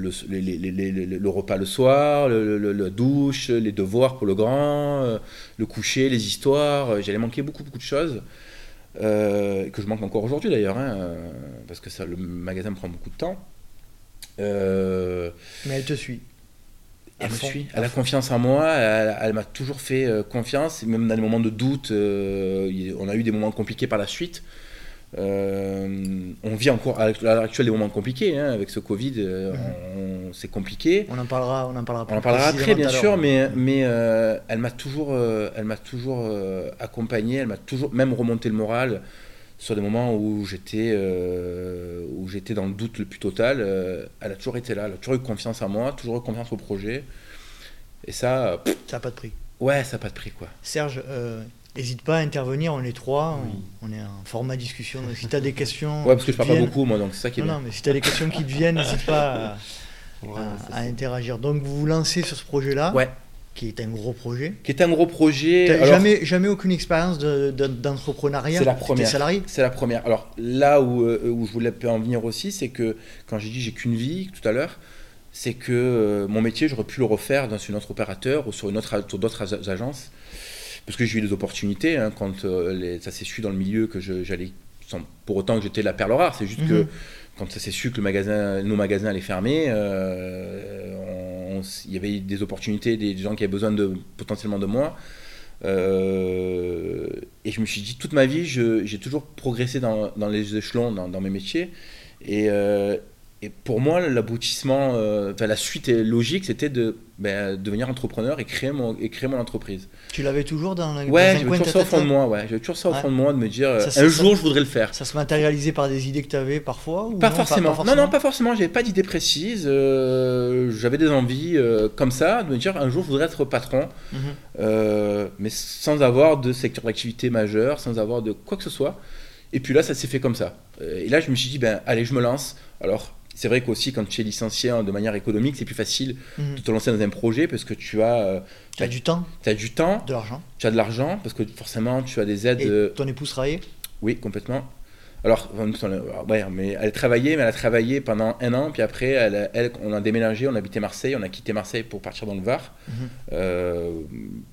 repas le soir, la douche, les devoirs pour le grand, le coucher, les histoires. J'allais manquer beaucoup, beaucoup de choses. Que je manque encore aujourd'hui d'ailleurs. Parce que le magasin me prend beaucoup de temps. Mais elle te suit. Elle a confiance en moi. Elle m'a toujours fait confiance. Et même dans les moments de doute, on a eu des moments compliqués par la suite. On vit encore à l'heure actuelle des moments compliqués avec ce Covid. C'est compliqué. On en parlera après, bien sûr. Mais elle m'a toujours accompagné. Elle m'a toujours même remonté le moral. Sur des moments où j'étais dans le doute le plus total, elle a toujours été là, elle a toujours eu confiance en moi, toujours eu confiance au projet. Et ça... ça n'a pas de prix. Ouais, ça n'a pas de prix, quoi. Serge, n'hésite pas à intervenir, on est trois, oui. On est en format discussion. Donc, si tu as des questions... Ouais, parce que je ne parle pas beaucoup, moi, donc c'est ça qui est bien. Non, mais si tu as des questions qui te viennent, n'hésite pas à interagir. Donc, vous vous lancez sur ce projet-là. Ouais. Qui est un gros projet. Alors, jamais aucune expérience d'entrepreneuriat. C'est la première. Salarié. C'est la première. Alors là où je voulais en venir aussi, c'est que quand j'ai dit j'ai qu'une vie tout à l'heure, c'est que mon métier j'aurais pu le refaire dans un autre opérateur ou sur d'autres agences, parce que j'ai eu des opportunités quand ça s'est su dans le milieu que j'allais, sans pour autant que j'étais la perle rare. C'est juste que quand ça s'est su que nos magasins allaient fermer, il y avait des opportunités, des gens qui avaient besoin potentiellement de moi. Et je me suis dit, toute ma vie, j'ai toujours progressé dans les échelons, dans mes métiers. Et, euh, Et pour moi, l'aboutissement, la suite logique, c'était de devenir entrepreneur et créer mon entreprise. Tu l'avais toujours dans la... Ouais, j'avais toujours ça au fond de moi, ouais. J'avais toujours ça au fond de moi, de me dire, un jour, je voudrais le faire. Ça se matérialisait par des idées que tu avais parfois ou pas forcément. Non, pas forcément. J'avais pas d'idées précises. J'avais des envies comme ça, de me dire, un jour, je voudrais être patron, mais sans avoir de secteur d'activité majeur, sans avoir de quoi que ce soit. Et puis là, ça s'est fait comme ça. Et là, je me suis dit, allez, je me lance. Alors, c'est vrai qu'aussi, quand tu es licencié de manière économique, c'est plus facile de te lancer dans un projet parce que tu as... tu as du temps. Tu as du temps. De l'argent. Tu as de l'argent parce que forcément, tu as des aides... Et ton épouse travaillait ? Oui, complètement. Alors, elle a travaillé pendant 1 an. Puis après, on a déménagé, on habitait Marseille. On a quitté Marseille pour partir dans le Var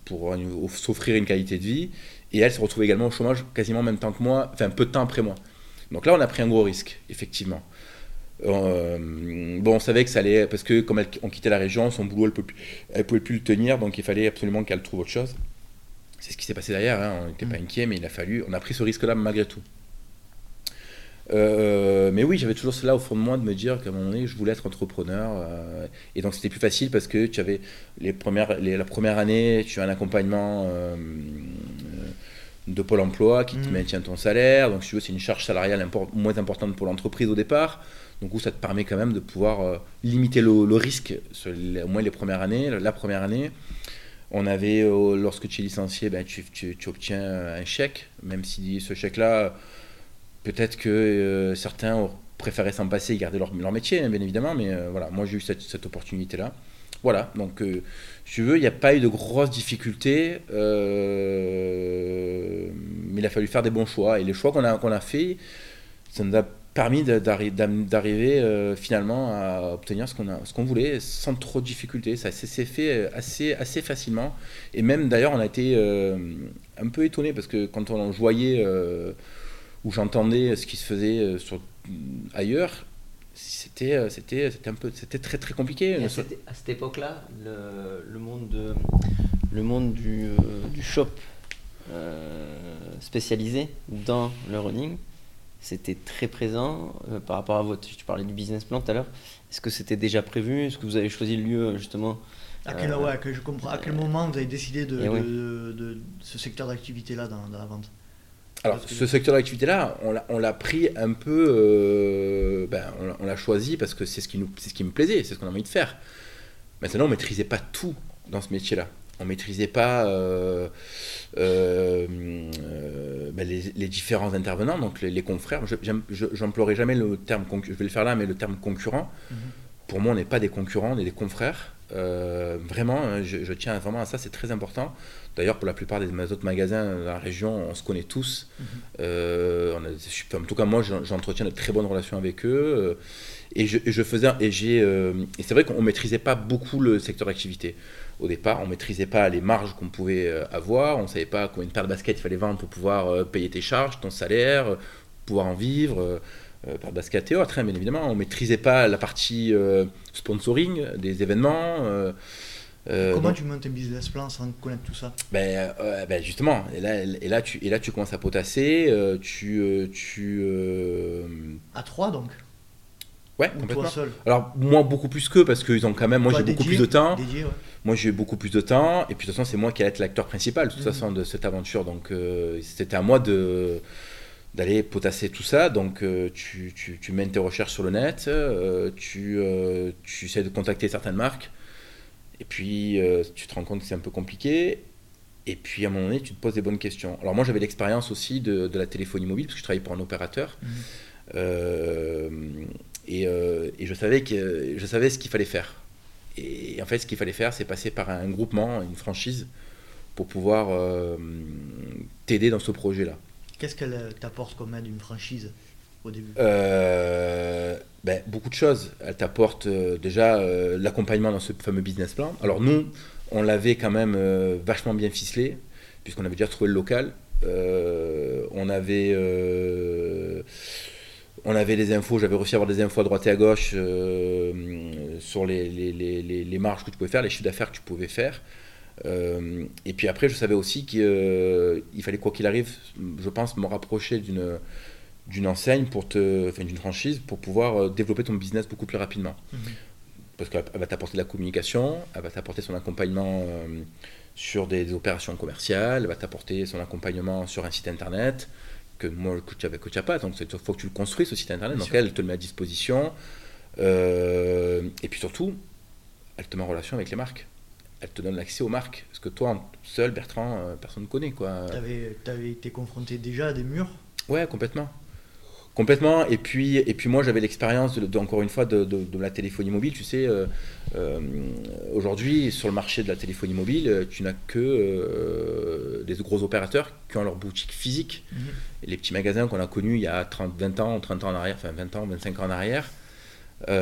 pour s'offrir une qualité de vie. Et elle se retrouvait également au chômage quasiment en même temps que moi, enfin peu de temps après moi. Donc là, on a pris un gros risque, effectivement. On savait que ça allait, parce que comme on quittait la région, son boulot, elle ne pouvait plus le tenir, donc il fallait absolument qu'elle trouve autre chose. C'est ce qui s'est passé derrière, on n'était pas inquiets, mais on a pris ce risque-là malgré tout. Mais oui, j'avais toujours cela au fond de moi de me dire qu'à un moment donné, je voulais être entrepreneur. Et donc, c'était plus facile parce que tu avais la première année, tu as un accompagnement de Pôle emploi qui te maintient ton salaire. Donc, si tu veux, c'est une charge salariale moins importante pour l'entreprise au départ. Donc, ça te permet quand même de pouvoir limiter le risque, au moins les premières années, la première année. On avait, lorsque tu es licencié, tu obtiens un chèque, même si ce chèque-là... Peut-être que certains ont préféré s'en passer et garder leur métier, bien évidemment, mais moi j'ai eu cette opportunité-là. Voilà, donc si tu veux, il n'y a pas eu de grosses difficultés, mais il a fallu faire des bons choix. Et les choix qu'on a faits, ça nous a permis d'arriver finalement à obtenir ce qu'on voulait sans trop de difficultés. Ça s'est fait assez facilement. Et même d'ailleurs, on a été un peu étonnés parce que quand on voyait... où j'entendais ce qui se faisait ailleurs, c'était très très compliqué. Et à cette époque-là, le monde du shop spécialisé dans le running, c'était très présent par rapport à tu parlais du business plan tout à l'heure. Est-ce que c'était déjà prévu ? Est-ce que vous avez choisi le lieu justement ? À quel moment vous avez décidé de ce secteur d'activité-là dans la vente ? Alors, ce secteur d'activité-là, on l'a pris un peu, on l'a choisi parce que c'est ce qui me plaisait, c'est ce qu'on a envie de faire. Maintenant, on ne maîtrisait pas tout dans ce métier-là. On ne maîtrisait pas les différents intervenants, donc les confrères. J'emploierai jamais le terme concurrent, je vais le faire là, mais le terme concurrent. Mm-hmm. Pour moi, on n'est pas des concurrents, on est des confrères. Vraiment, je tiens vraiment à ça, c'est très important. D'ailleurs, pour la plupart des autres magasins dans la région, on se connaît tous. Mm-hmm. En tout cas, moi, j'entretiens de très bonnes relations avec eux. Et c'est vrai qu'on ne maîtrisait pas beaucoup le secteur d'activité. Au départ, on ne maîtrisait pas les marges qu'on pouvait avoir. On ne savait pas combien de paires de baskets il fallait vendre pour pouvoir payer tes charges, ton salaire, pouvoir en vivre. Par basket et autres, bien évidemment. On ne maîtrisait pas la partie sponsoring des événements. Comment tu montes un business plan sans connaître tout ça ? Justement, et là, tu commences à potasser. À 3 donc ? Ouais, ou complètement. Toi seul ? Alors, moi, beaucoup plus qu'eux, parce qu'ils ont quand même. Moi, j'ai beaucoup plus de temps. Moi, j'ai beaucoup plus de temps. Et puis, de toute façon, c'est moi qui allais être l'acteur principal, de toute façon, de cette aventure. Donc, c'était à moi d'aller potasser tout ça, donc tu mènes tes recherches sur le net, tu essaies de contacter certaines marques, et puis tu te rends compte que c'est un peu compliqué, et puis à un moment donné, tu te poses des bonnes questions. Alors moi, j'avais l'expérience aussi de la téléphonie mobile, parce que je travaillais pour un opérateur, et je savais ce qu'il fallait faire. Et en fait, ce qu'il fallait faire, c'est passer par un groupement, une franchise, pour pouvoir t'aider dans ce projet-là. Qu'est-ce qu'elle t'apporte comme aide, une franchise, au début ? Beaucoup de choses. Elle t'apporte déjà l'accompagnement dans ce fameux business plan. Alors nous, on l'avait quand même vachement bien ficelé, puisqu'on avait déjà trouvé le local. On avait des infos, j'avais réussi à avoir des infos à droite et à gauche sur les marges que tu pouvais faire, les chiffres d'affaires que tu pouvais faire. Et puis après, je savais aussi qu'il fallait, quoi qu'il arrive, je pense, me rapprocher d'une d'une enseigne, d'une franchise, pour pouvoir développer ton business beaucoup plus rapidement. Mmh. Parce qu'elle va t'apporter de la communication, elle va t'apporter son accompagnement sur des opérations commerciales, elle va t'apporter son accompagnement sur un site internet que tu n'as pas. Donc il faut que tu le construises, ce site internet. Bien donc sûr. Elle te le met à disposition. Et puis surtout, elle te met en relation avec les marques. Elle te donne l'accès aux marques. Parce que toi, seul, Bertrand, personne ne connaît. Tu avais été confronté déjà à des murs ? Ouais, complètement. Et puis moi, j'avais l'expérience, encore une fois, de la téléphonie mobile. Tu sais, aujourd'hui, sur le marché de la téléphonie mobile, tu n'as que les gros opérateurs qui ont leur boutique physique. Mmh. Les petits magasins qu'on a connus il y a 30 ans en arrière, 25 ans en arrière, ça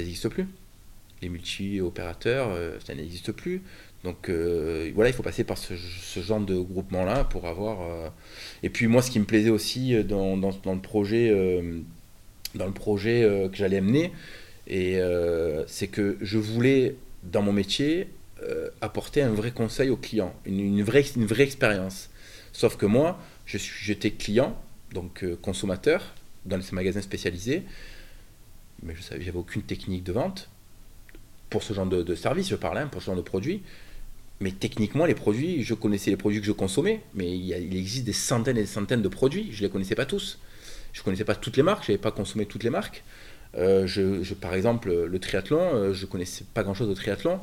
n'existe plus. Les multi-opérateurs, ça n'existe plus. Donc voilà, il faut passer par ce genre de groupement-là pour avoir... Et puis moi, ce qui me plaisait aussi dans le projet que j'allais amener, c'est que je voulais, dans mon métier, apporter un vrai conseil aux clients, une vraie expérience. Sauf que moi, j'étais client, donc consommateur, dans ces magasins spécialisés, mais j'avais aucune technique de vente pour ce genre de service, je parle, pour ce genre de produit. Mais techniquement, les produits, je connaissais les produits que je consommais, mais il existe des centaines et des centaines de produits. Je ne les connaissais pas tous. Je ne connaissais pas toutes les marques, je n'avais pas consommé toutes les marques. Par exemple, le triathlon, je ne connaissais pas grand-chose au triathlon.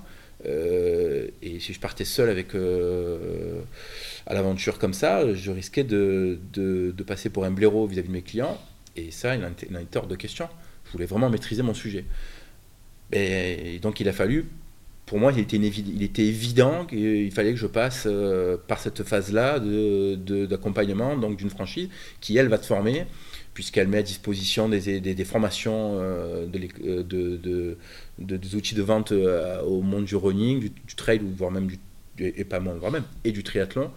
Et si je partais seul à l'aventure comme ça, je risquais de passer pour un blaireau vis-à-vis de mes clients. Et ça, il en était hors de question. Je voulais vraiment maîtriser mon sujet. Et donc il a fallu, pour moi il était évident qu'il fallait que je passe par cette phase-là d'accompagnement, donc d'une franchise qui elle va te former, puisqu'elle met à disposition des formations, des outils de vente au monde du running, du trail, voire même et du triathlon.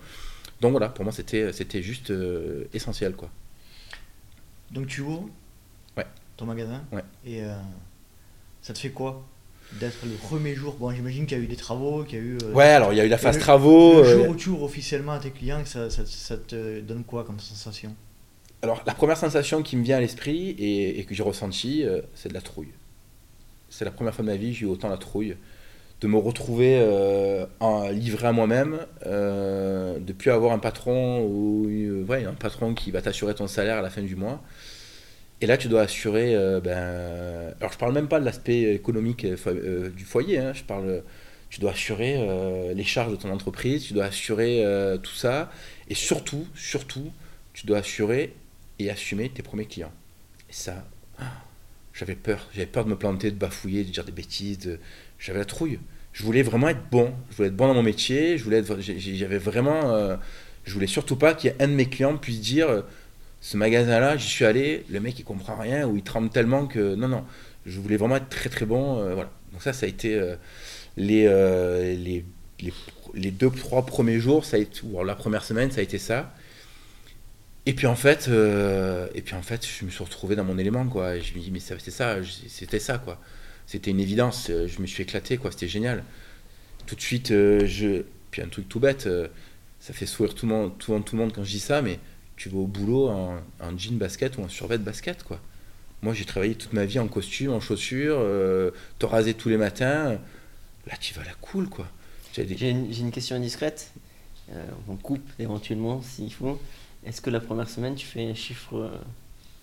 Donc voilà, pour moi c'était juste essentiel quoi. Donc tu ouvres ouais. ton magasin ouais. et ça te fait quoi d'être le premier jour ? Bon, j'imagine qu'il y a eu des travaux, qu'il y a eu... Ouais, alors il y a eu la phase travaux. Le jour où tu ouvres officiellement à tes clients, ça te donne quoi comme sensation ? Alors, la première sensation qui me vient à l'esprit et que j'ai ressentie, c'est de la trouille. C'est la première fois de ma vie que j'ai eu autant la trouille de me retrouver livré à moi-même, de ne plus avoir un patron un patron qui va t'assurer ton salaire à la fin du mois. Et là, tu dois assurer. Alors, je parle même pas de l'aspect économique du foyer. Tu dois assurer les charges de ton entreprise. Tu dois assurer tout ça. Et surtout, tu dois assurer et assumer tes premiers clients. Et ça, j'avais peur. J'avais peur de me planter, de bafouiller, de dire des bêtises. J'avais la trouille. Je voulais vraiment être bon. Je voulais être bon dans mon métier. J'avais vraiment. Je voulais surtout pas qu'il y ait un de mes clients puisse dire. Ce magasin-là, j'y suis allé, le mec il comprend rien ou il tremble tellement que non, je voulais vraiment être très très bon, voilà. Donc ça a été les 2-3 premiers jours, ça a été, ou la première semaine, ça a été ça. Et puis en fait, je me suis retrouvé dans mon élément quoi. Je me dis mais c'était ça quoi. C'était une évidence. Je me suis éclaté quoi, c'était génial. Tout de suite, puis un truc tout bête, ça fait sourire tout le monde quand je dis ça, mais tu vas au boulot en jean basket ou en survêt basket quoi. Moi j'ai travaillé toute ma vie en costume, en chaussures, te raser tous les matins. Là tu vas à la cool quoi. J'ai une question indiscrète. On coupe éventuellement s'il faut. Est-ce que la première semaine tu fais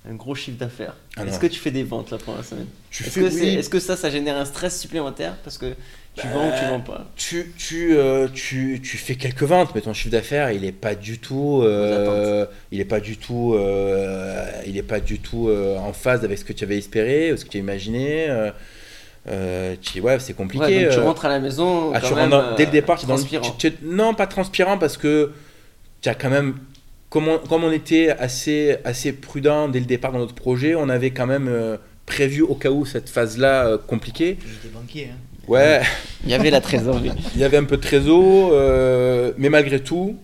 un gros chiffre d'affaires ? Est-ce que tu fais des ventes la première semaine ? Est-ce que ça génère un stress supplémentaire parce que tu vends ou tu vends pas ? Tu fais quelques ventes, mais ton chiffre d'affaires il est pas du tout en phase avec ce que tu avais espéré, ce que tu avais imaginé. C'est compliqué. Ouais, donc tu rentres à la maison. Dès le départ, pas transpirant parce que tu as quand même. Comme on était assez prudent dès le départ dans notre projet, on avait quand même prévu au cas où cette phase-là compliquée. J'étais banquier. Hein. Ouais. Il y avait la trésorerie. Il y avait un peu de trésor, mais malgré tout,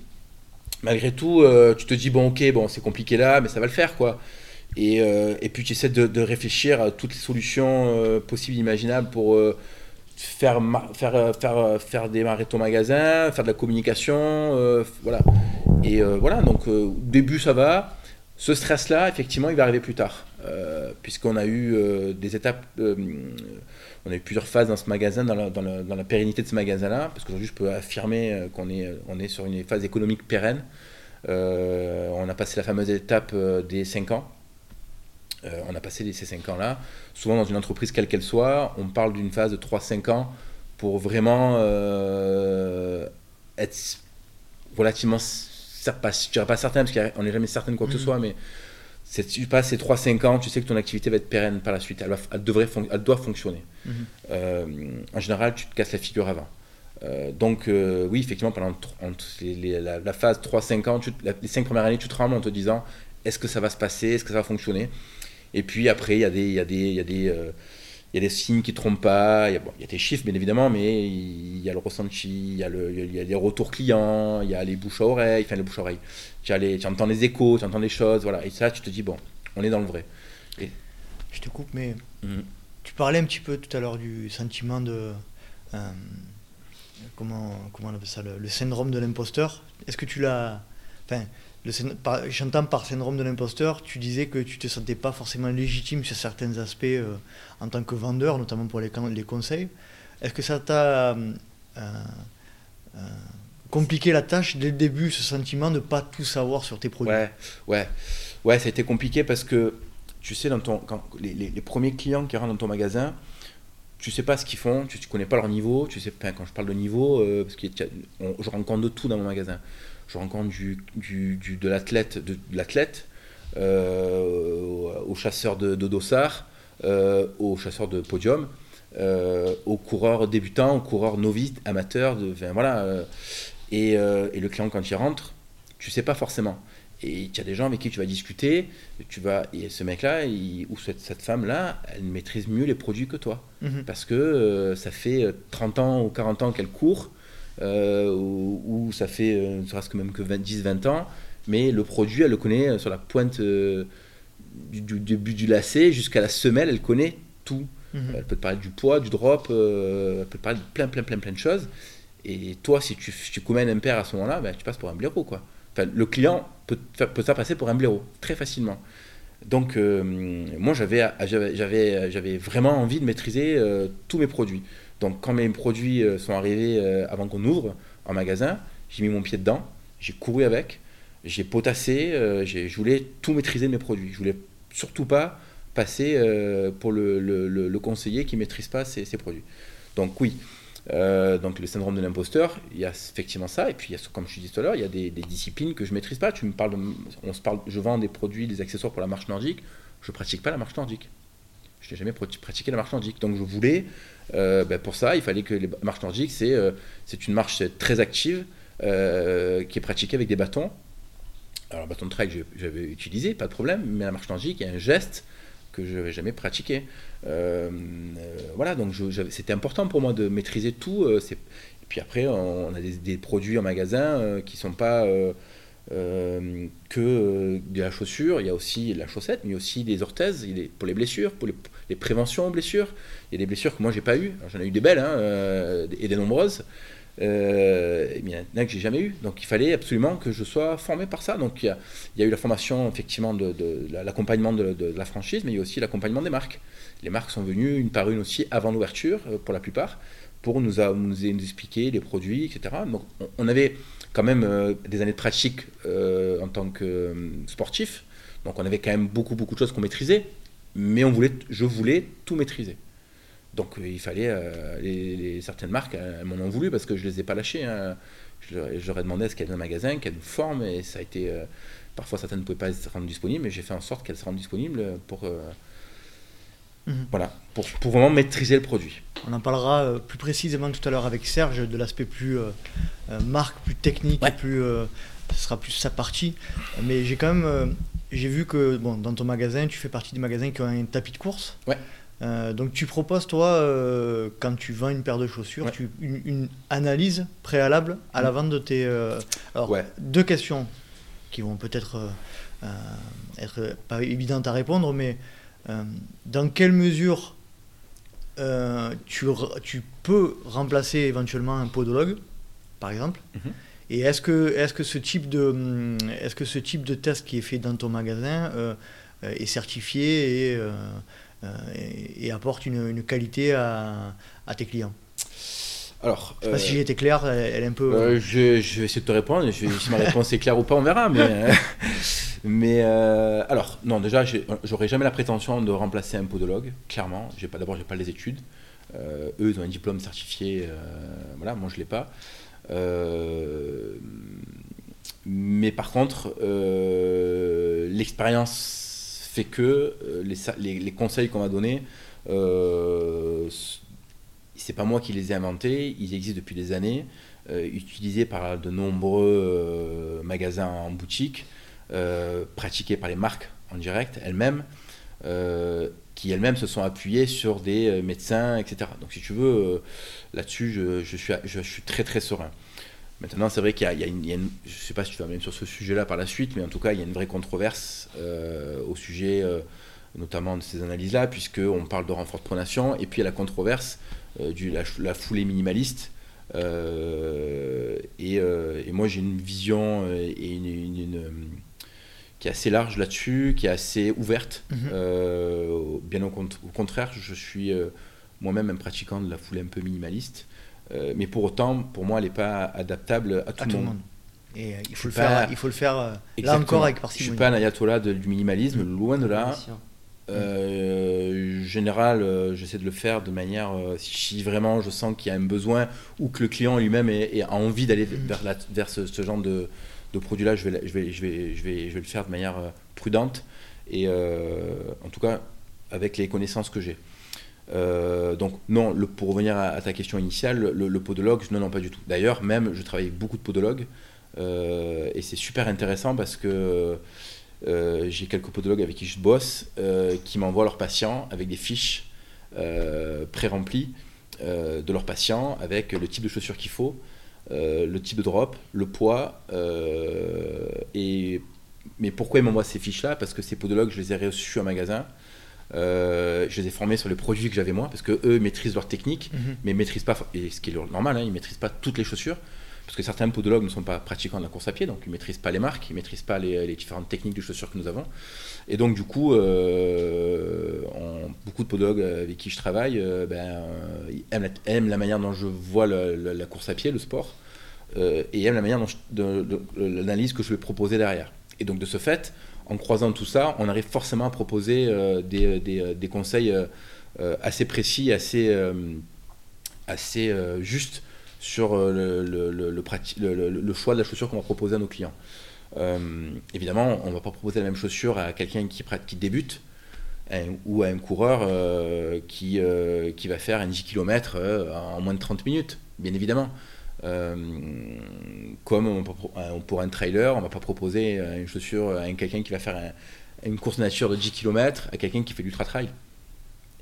tu te dis bon, c'est compliqué là, mais ça va le faire quoi. Et puis tu essaies de réfléchir à toutes les solutions possibles, imaginables pour faire démarrer ton magasin, faire de la communication, voilà. Et voilà, donc au début ça va, Ce stress-là, effectivement, il va arriver plus tard, puisqu'on a eu des étapes, on a eu plusieurs phases dans ce magasin, dans la pérennité de ce magasin-là, parce qu'aujourd'hui, je peux affirmer qu'on est sur une phase économique pérenne. On a passé la fameuse étape des 5 ans. On a passé ces 5 ans-là. Souvent, dans une entreprise, quelle qu'elle soit, on parle d'une phase de 3-5 ans pour vraiment être relativement... Je ne dirais pas certain, parce qu'on n'est jamais certain de quoi que ce soit, mais si tu passes ces 3-5 ans, tu sais que ton activité va être pérenne par la suite. Elle doit fonctionner. En général, tu te casses la figure avant. Oui, effectivement, pendant la phase 3-5 ans, les 5 premières années, tu te trembles en te disant est-ce que ça va se passer, est-ce que ça va fonctionner. Et puis après, il y a des signes qui ne trompent pas, il y a des chiffres bien évidemment, mais il y a le ressenti, il y a les retours clients, il y a les bouches à oreille, tu entends les échos, tu entends les choses, voilà. Et ça, tu te dis, bon, on est dans le vrai. Je te coupe, mais tu parlais un petit peu tout à l'heure du sentiment de, comment on appelle ça, le syndrome de l'imposteur. Est-ce que tu l'as... j'entends par syndrome de l'imposteur, tu disais que tu ne te sentais pas forcément légitime sur certains aspects en tant que vendeur, notamment pour les conseils. Est-ce que ça t'a compliqué la tâche dès le début, ce sentiment de ne pas tout savoir sur tes produits ? Ouais, ça a été compliqué parce que tu sais, quand les premiers clients qui rentrent dans ton magasin, tu ne sais pas ce qu'ils font, tu ne connais pas leur niveau. Tu sais, quand je parle de niveau, parce que je rencontre de tout dans mon magasin. Je rencontre de l'athlète au chasseur de dossard, au chasseur de podium, aux coureurs débutants, aux coureurs novices, amateurs. Et le client, quand il rentre, tu ne sais pas forcément. Et il y a des gens avec qui tu vas discuter, et ce mec-là, ou cette femme-là, elle maîtrise mieux les produits que toi. Parce que ça fait 30 ans ou 40 ans qu'elle court. Où ça fait ne serait-ce que même que 10-20 ans, mais le produit, elle le connaît sur la pointe du début du lacet jusqu'à la semelle, elle connaît tout. Elle peut te parler du poids, du drop, elle peut te parler de plein de choses. Et toi, si tu commènes un pair à ce moment-là, tu passes pour un blaireau, quoi. Enfin, le client peut ça passer pour un blaireau très facilement. Donc moi, j'avais vraiment envie de maîtriser tous mes produits. Donc quand mes produits sont arrivés avant qu'on ouvre en magasin, j'ai mis mon pied dedans, j'ai couru avec, j'ai potassé, je voulais tout maîtriser de mes produits. Je voulais surtout pas passer pour le conseiller qui ne maîtrise pas ses produits. Donc oui, donc le syndrome de l'imposteur, il y a effectivement ça. Et puis il y a, comme je disais tout à l'heure, il y a des disciplines que je ne maîtrise pas. Je vends des produits, des accessoires pour la marche nordique, je ne pratique pas la marche nordique. Je n'ai jamais pratiqué la marche nordique. Donc je voulais, pour ça, il fallait que la marche nordique, c'est une marche très active qui est pratiquée avec des bâtons. Alors le bâton de trail, j'avais utilisé, pas de problème, mais la marche nordique, il y a un geste que je n'avais jamais pratiqué. Donc c'était important pour moi de maîtriser tout. Et puis après, on a des produits en magasin qui ne sont pas... que de la chaussure, il y a aussi de la chaussette, mais aussi des orthèses pour les blessures, pour les préventions aux blessures. Il y a des blessures que moi j'ai pas eues. Alors, j'en ai eu des belles et des nombreuses, mais il y en a que j'ai jamais eues. Donc il fallait absolument que je sois formé par ça. Donc il y a eu la formation effectivement de l'accompagnement de la franchise, mais il y a aussi l'accompagnement des marques. Les marques sont venues une par une aussi avant l'ouverture pour la plupart, pour nous expliquer les produits, etc. Donc on avait quand même des années de pratique en tant que sportif, donc on avait quand même beaucoup de choses qu'on maîtrisait, mais je voulais tout maîtriser. Donc il fallait, certaines marques, elles m'en ont voulu parce que je les ai pas lâchées, hein. Je leur ai demandé à ce qu'elles viennent au magasin, qu'elles nous forment, et ça a été, parfois certaines ne pouvaient pas se rendre disponibles, mais j'ai fait en sorte qu'elles se rendent disponibles pour... Voilà, pour vraiment maîtriser le produit. On en parlera plus précisément tout à l'heure avec Serge de l'aspect plus marque, plus technique, ouais. Et plus, ce sera plus sa partie. Mais j'ai vu que dans ton magasin, tu fais partie des magasins qui ont un tapis de course. Ouais. Donc tu proposes toi, quand tu vends une paire de chaussures, ouais, une analyse préalable à la vente de tes... Deux questions qui vont peut-être être pas évidentes à répondre, mais... dans quelle mesure tu peux remplacer éventuellement un podologue, par exemple, Et est-ce que ce type de test qui est fait dans ton magasin est certifié et apporte une qualité à tes clients? Alors, je ne sais pas si j'ai été clair, elle est un peu... je vais essayer de te répondre, si ma réponse est claire ou pas, on verra. Alors, non, déjà, j'aurais jamais la prétention de remplacer un podologue, clairement. D'abord, je n'ai pas les études. Eux, ils ont un diplôme certifié, voilà, moi, je ne l'ai pas. Mais par contre, l'expérience fait que les conseils qu'on m'a donnés, c'est pas moi qui les ai inventés, ils existent depuis des années, utilisés par de nombreux magasins en boutique, pratiqués par les marques en direct elles-mêmes, qui elles-mêmes se sont appuyées sur des médecins, etc. Donc si tu veux, là-dessus, je suis très très serein. Maintenant, c'est vrai qu'il y a une, je sais pas si tu vas même sur ce sujet-là par la suite, mais en tout cas, il y a une vraie controverse au sujet notamment de ces analyses-là, puisqu'on parle de renfort de pronation, et puis il y a la controverse la foulée minimaliste. Et moi, j'ai une vision et qui est assez large là-dessus, qui est assez ouverte. Bien au contraire, je suis moi-même un pratiquant de la foulée un peu minimaliste. Mais pour autant, pour moi, elle n'est pas adaptable à tout le monde. Et il faut le faire là encore avec parcimonie. Je ne suis pas un ayatollah du minimalisme, loin de là. Général, j'essaie de le faire de manière, si vraiment je sens qu'il y a un besoin ou que le client lui-même a envie d'aller vers ce genre de produit-là, je vais le faire de manière prudente et en tout cas avec les connaissances que j'ai. Donc non, pour revenir à ta question initiale, le podologue, non, pas du tout. D'ailleurs, même je travaille avec beaucoup de podologues et c'est super intéressant parce que j'ai quelques podologues avec qui je bosse qui m'envoient leurs patients avec des fiches pré-remplies de leurs patients avec le type de chaussures qu'il faut, le type de drop, le poids. Mais pourquoi ils m'envoient ces fiches-là? Parce que ces podologues, je les ai reçus en magasin, je les ai formés sur les produits que j'avais moi, parce qu'eux maîtrisent leur technique, mais ils maîtrisent pas, et ce qui est normal, ils ne maîtrisent pas toutes les chaussures. Parce que certains podologues ne sont pas pratiquants de la course à pied, donc ils ne maîtrisent pas les marques, ils ne maîtrisent pas les différentes techniques de chaussures que nous avons. Et donc du coup, beaucoup de podologues avec qui je travaille ils aiment la manière dont je vois la course à pied, le sport, et aiment la manière dont l'analyse que je vais proposer derrière. Et donc de ce fait, en croisant tout ça, on arrive forcément à proposer des conseils assez précis, assez justes, sur le choix de la chaussure qu'on va proposer à nos clients. Évidemment, on ne va pas proposer la même chaussure à quelqu'un qui débute ou à un coureur qui va faire un 10 km en moins de 30 minutes, bien évidemment. Comme pour un trailer, on ne va pas proposer une chaussure à quelqu'un qui va faire une course nature de 10 km à quelqu'un qui fait du ultra-trail,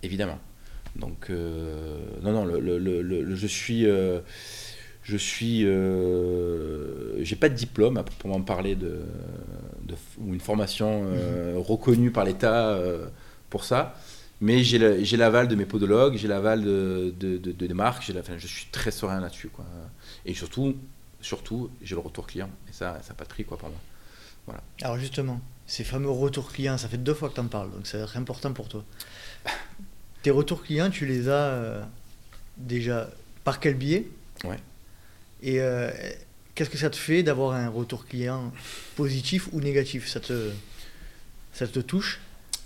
évidemment. Donc non, j'ai pas de diplôme pour m'en parler ou une formation reconnue par l'État pour ça, mais j'ai l'aval de mes podologues, j'ai l'aval des marques, je suis très serein là-dessus, quoi. Et surtout, j'ai le retour client, et ça n'a pas de prix, quoi, pour moi. Voilà. Alors justement, ces fameux retours clients, ça fait 2 fois que tu en parles, donc ça va être important pour toi. Tes retours clients, tu les as déjà par quel biais? Ouais. Et qu'est-ce que ça te fait d'avoir un retour client positif ou négatif? Ça te touche?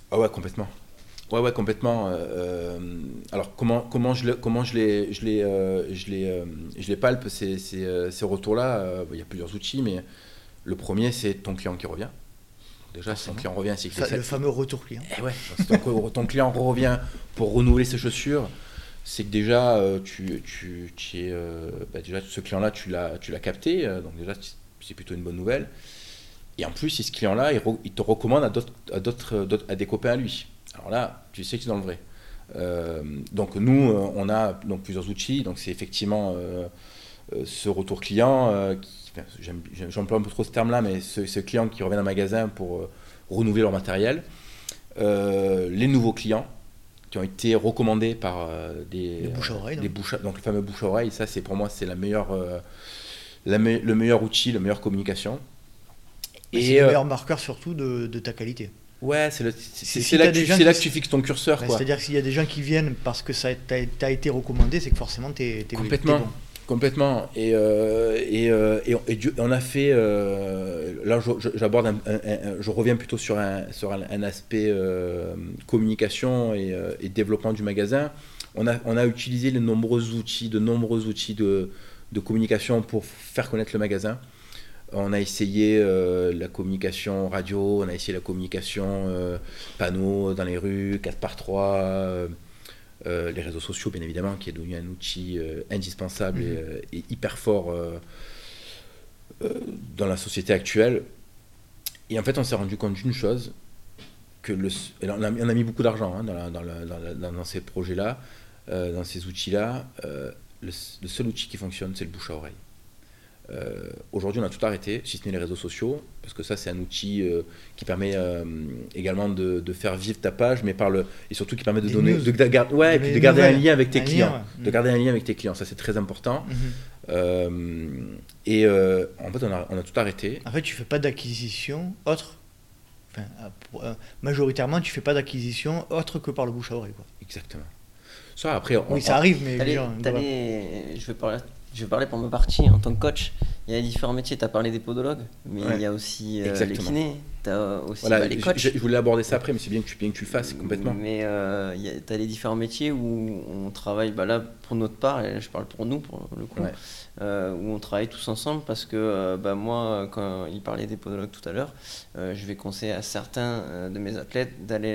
Ah ouais, complètement. Ouais, complètement. Alors comment je les palpe ces retours-là? Il y a plusieurs outils, mais le premier, c'est ton client qui revient. Déjà, si ton client revient, c'est le fameux retour client. Eh ouais, ton client revient pour renouveler ses chaussures, c'est que déjà, déjà ce client-là, tu l'as capté, donc déjà, c'est plutôt une bonne nouvelle. Et en plus, si ce client-là, il te recommande à des copains à lui. Alors là, tu sais que c'est dans le vrai. Donc nous, on a plusieurs outils, donc c'est effectivement ce retour client qui... J'emploie un peu trop ce terme-là, mais ce client qui revient d'un magasin pour renouveler leur matériel, les nouveaux clients qui ont été recommandés par des bouche-à-oreille, donc le fameux bouche-à-oreille, ça c'est pour moi c'est la meilleure le meilleur outil, la meilleure communication. Et c'est le meilleur marqueur surtout de ta qualité. Ouais, c'est là que tu fixes ton curseur. Bah, quoi. C'est-à-dire que s'il y a des gens qui viennent parce que ça t'a été recommandé, c'est que forcément t'es bon. Complètement. Et on a fait. Là, j'aborde. Je reviens plutôt sur un aspect communication et développement du magasin. On a utilisé de nombreux outils de communication pour faire connaître le magasin. On a essayé la communication radio, on a essayé la communication panneaux dans les rues, 4x3, les réseaux sociaux bien évidemment, qui est devenu un outil indispensable et hyper fort dans la société actuelle. Et en fait, on s'est rendu compte d'une chose, que on a mis beaucoup d'argent dans ces projets-là, dans ces outils-là. Le seul outil qui fonctionne, c'est le bouche à oreille. Aujourd'hui, on a tout arrêté, si ce n'est les réseaux sociaux, parce que ça, c'est un outil qui permet également de faire vivre ta page, mais et surtout qui permet de donner, de garder un lien avec tes clients, de garder un lien avec tes clients. Ça, c'est très important. En fait, on a tout arrêté. En fait, tu fais pas d'acquisition autre. Enfin, majoritairement, tu fais pas d'acquisition autre que par le bouche à oreille, quoi. Exactement. Ça, après, ça arrive, mais je vais parler pour ma partie en tant que coach. Il y a différents métiers, tu as parlé des podologues, mais il y a aussi les kinés, tu as aussi les coachs. Je voulais aborder ça après, mais c'est bien que tu le fasses complètement. Mais tu as les différents métiers où on travaille, là pour notre part, et je parle pour nous pour le coup, où on travaille tous ensemble parce que moi, quand il parlait des podologues tout à l'heure, je vais conseiller à certains de mes athlètes d'aller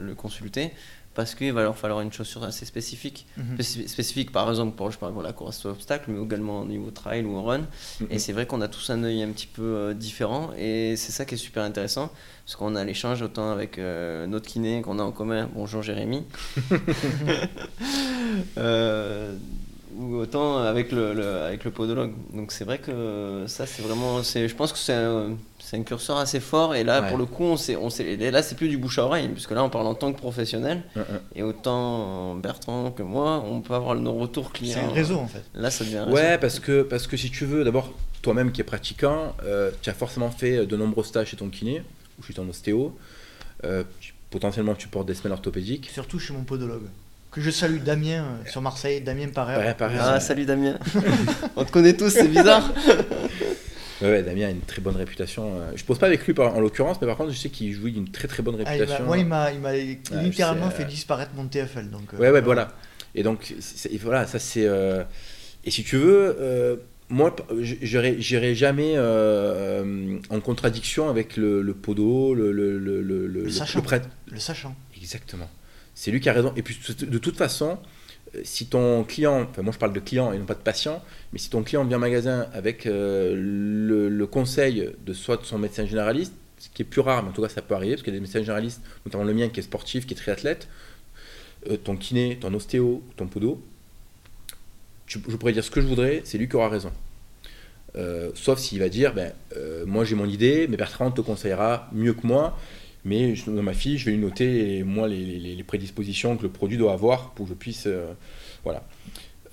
le consulter. Parce qu'il va leur falloir une chaussure assez spécifique. Spécifique, par exemple, je parle pour la course à obstacle, mais également au niveau trail ou run. Et c'est vrai qu'on a tous un œil un petit peu différent. Et c'est ça qui est super intéressant, parce qu'on a l'échange autant avec notre kiné qu'on a en commun, bonjour Jérémy, ou autant avec le podologue. Donc c'est vrai que ça, c'est vraiment... je pense que c'est un curseur assez fort, et là pour le coup là c'est plus du bouche à oreille, puisque là on parle en tant que professionnel, et autant Bertrand que moi on peut avoir nos retours clients. C'est un réseau en fait. Là ça devient un réseau. Ouais, parce que si tu veux, d'abord toi-même qui es pratiquant, tu as forcément fait de nombreux stages chez ton kiné ou chez ton ostéo, potentiellement tu portes des semelles orthopédiques. Surtout chez mon podologue, que je salue, Damien sur Marseille, Damien Parrier. Salut Damien. On te connaît tous, c'est bizarre. Ouais, Damien a une très bonne réputation. Je ne pose pas avec lui en l'occurrence, mais par contre, je sais qu'il jouit d'une très très bonne réputation. Moi, il m'a littéralement fait disparaître mon TFL. Donc, voilà. Et donc, ça c'est. Et si tu veux, moi, j'irai jamais en contradiction avec le podo, le sachant. Le sachant. Exactement. C'est lui qui a raison. Et puis, de toute façon, si ton client, enfin moi je parle de client et non pas de patient, mais si ton client vient au magasin avec le conseil de son médecin généraliste, ce qui est plus rare, mais en tout cas ça peut arriver, parce qu'il y a des médecins généralistes, notamment le mien qui est sportif, qui est triathlète, ton kiné, ton ostéo, ton podo, je pourrais dire ce que je voudrais, c'est lui qui aura raison. Sauf s'il va dire, moi j'ai mon idée, mais Bertrand te conseillera mieux que moi. Mais dans ma fiche, je vais lui noter les prédispositions que le produit doit avoir pour que je puisse... c'est bien parce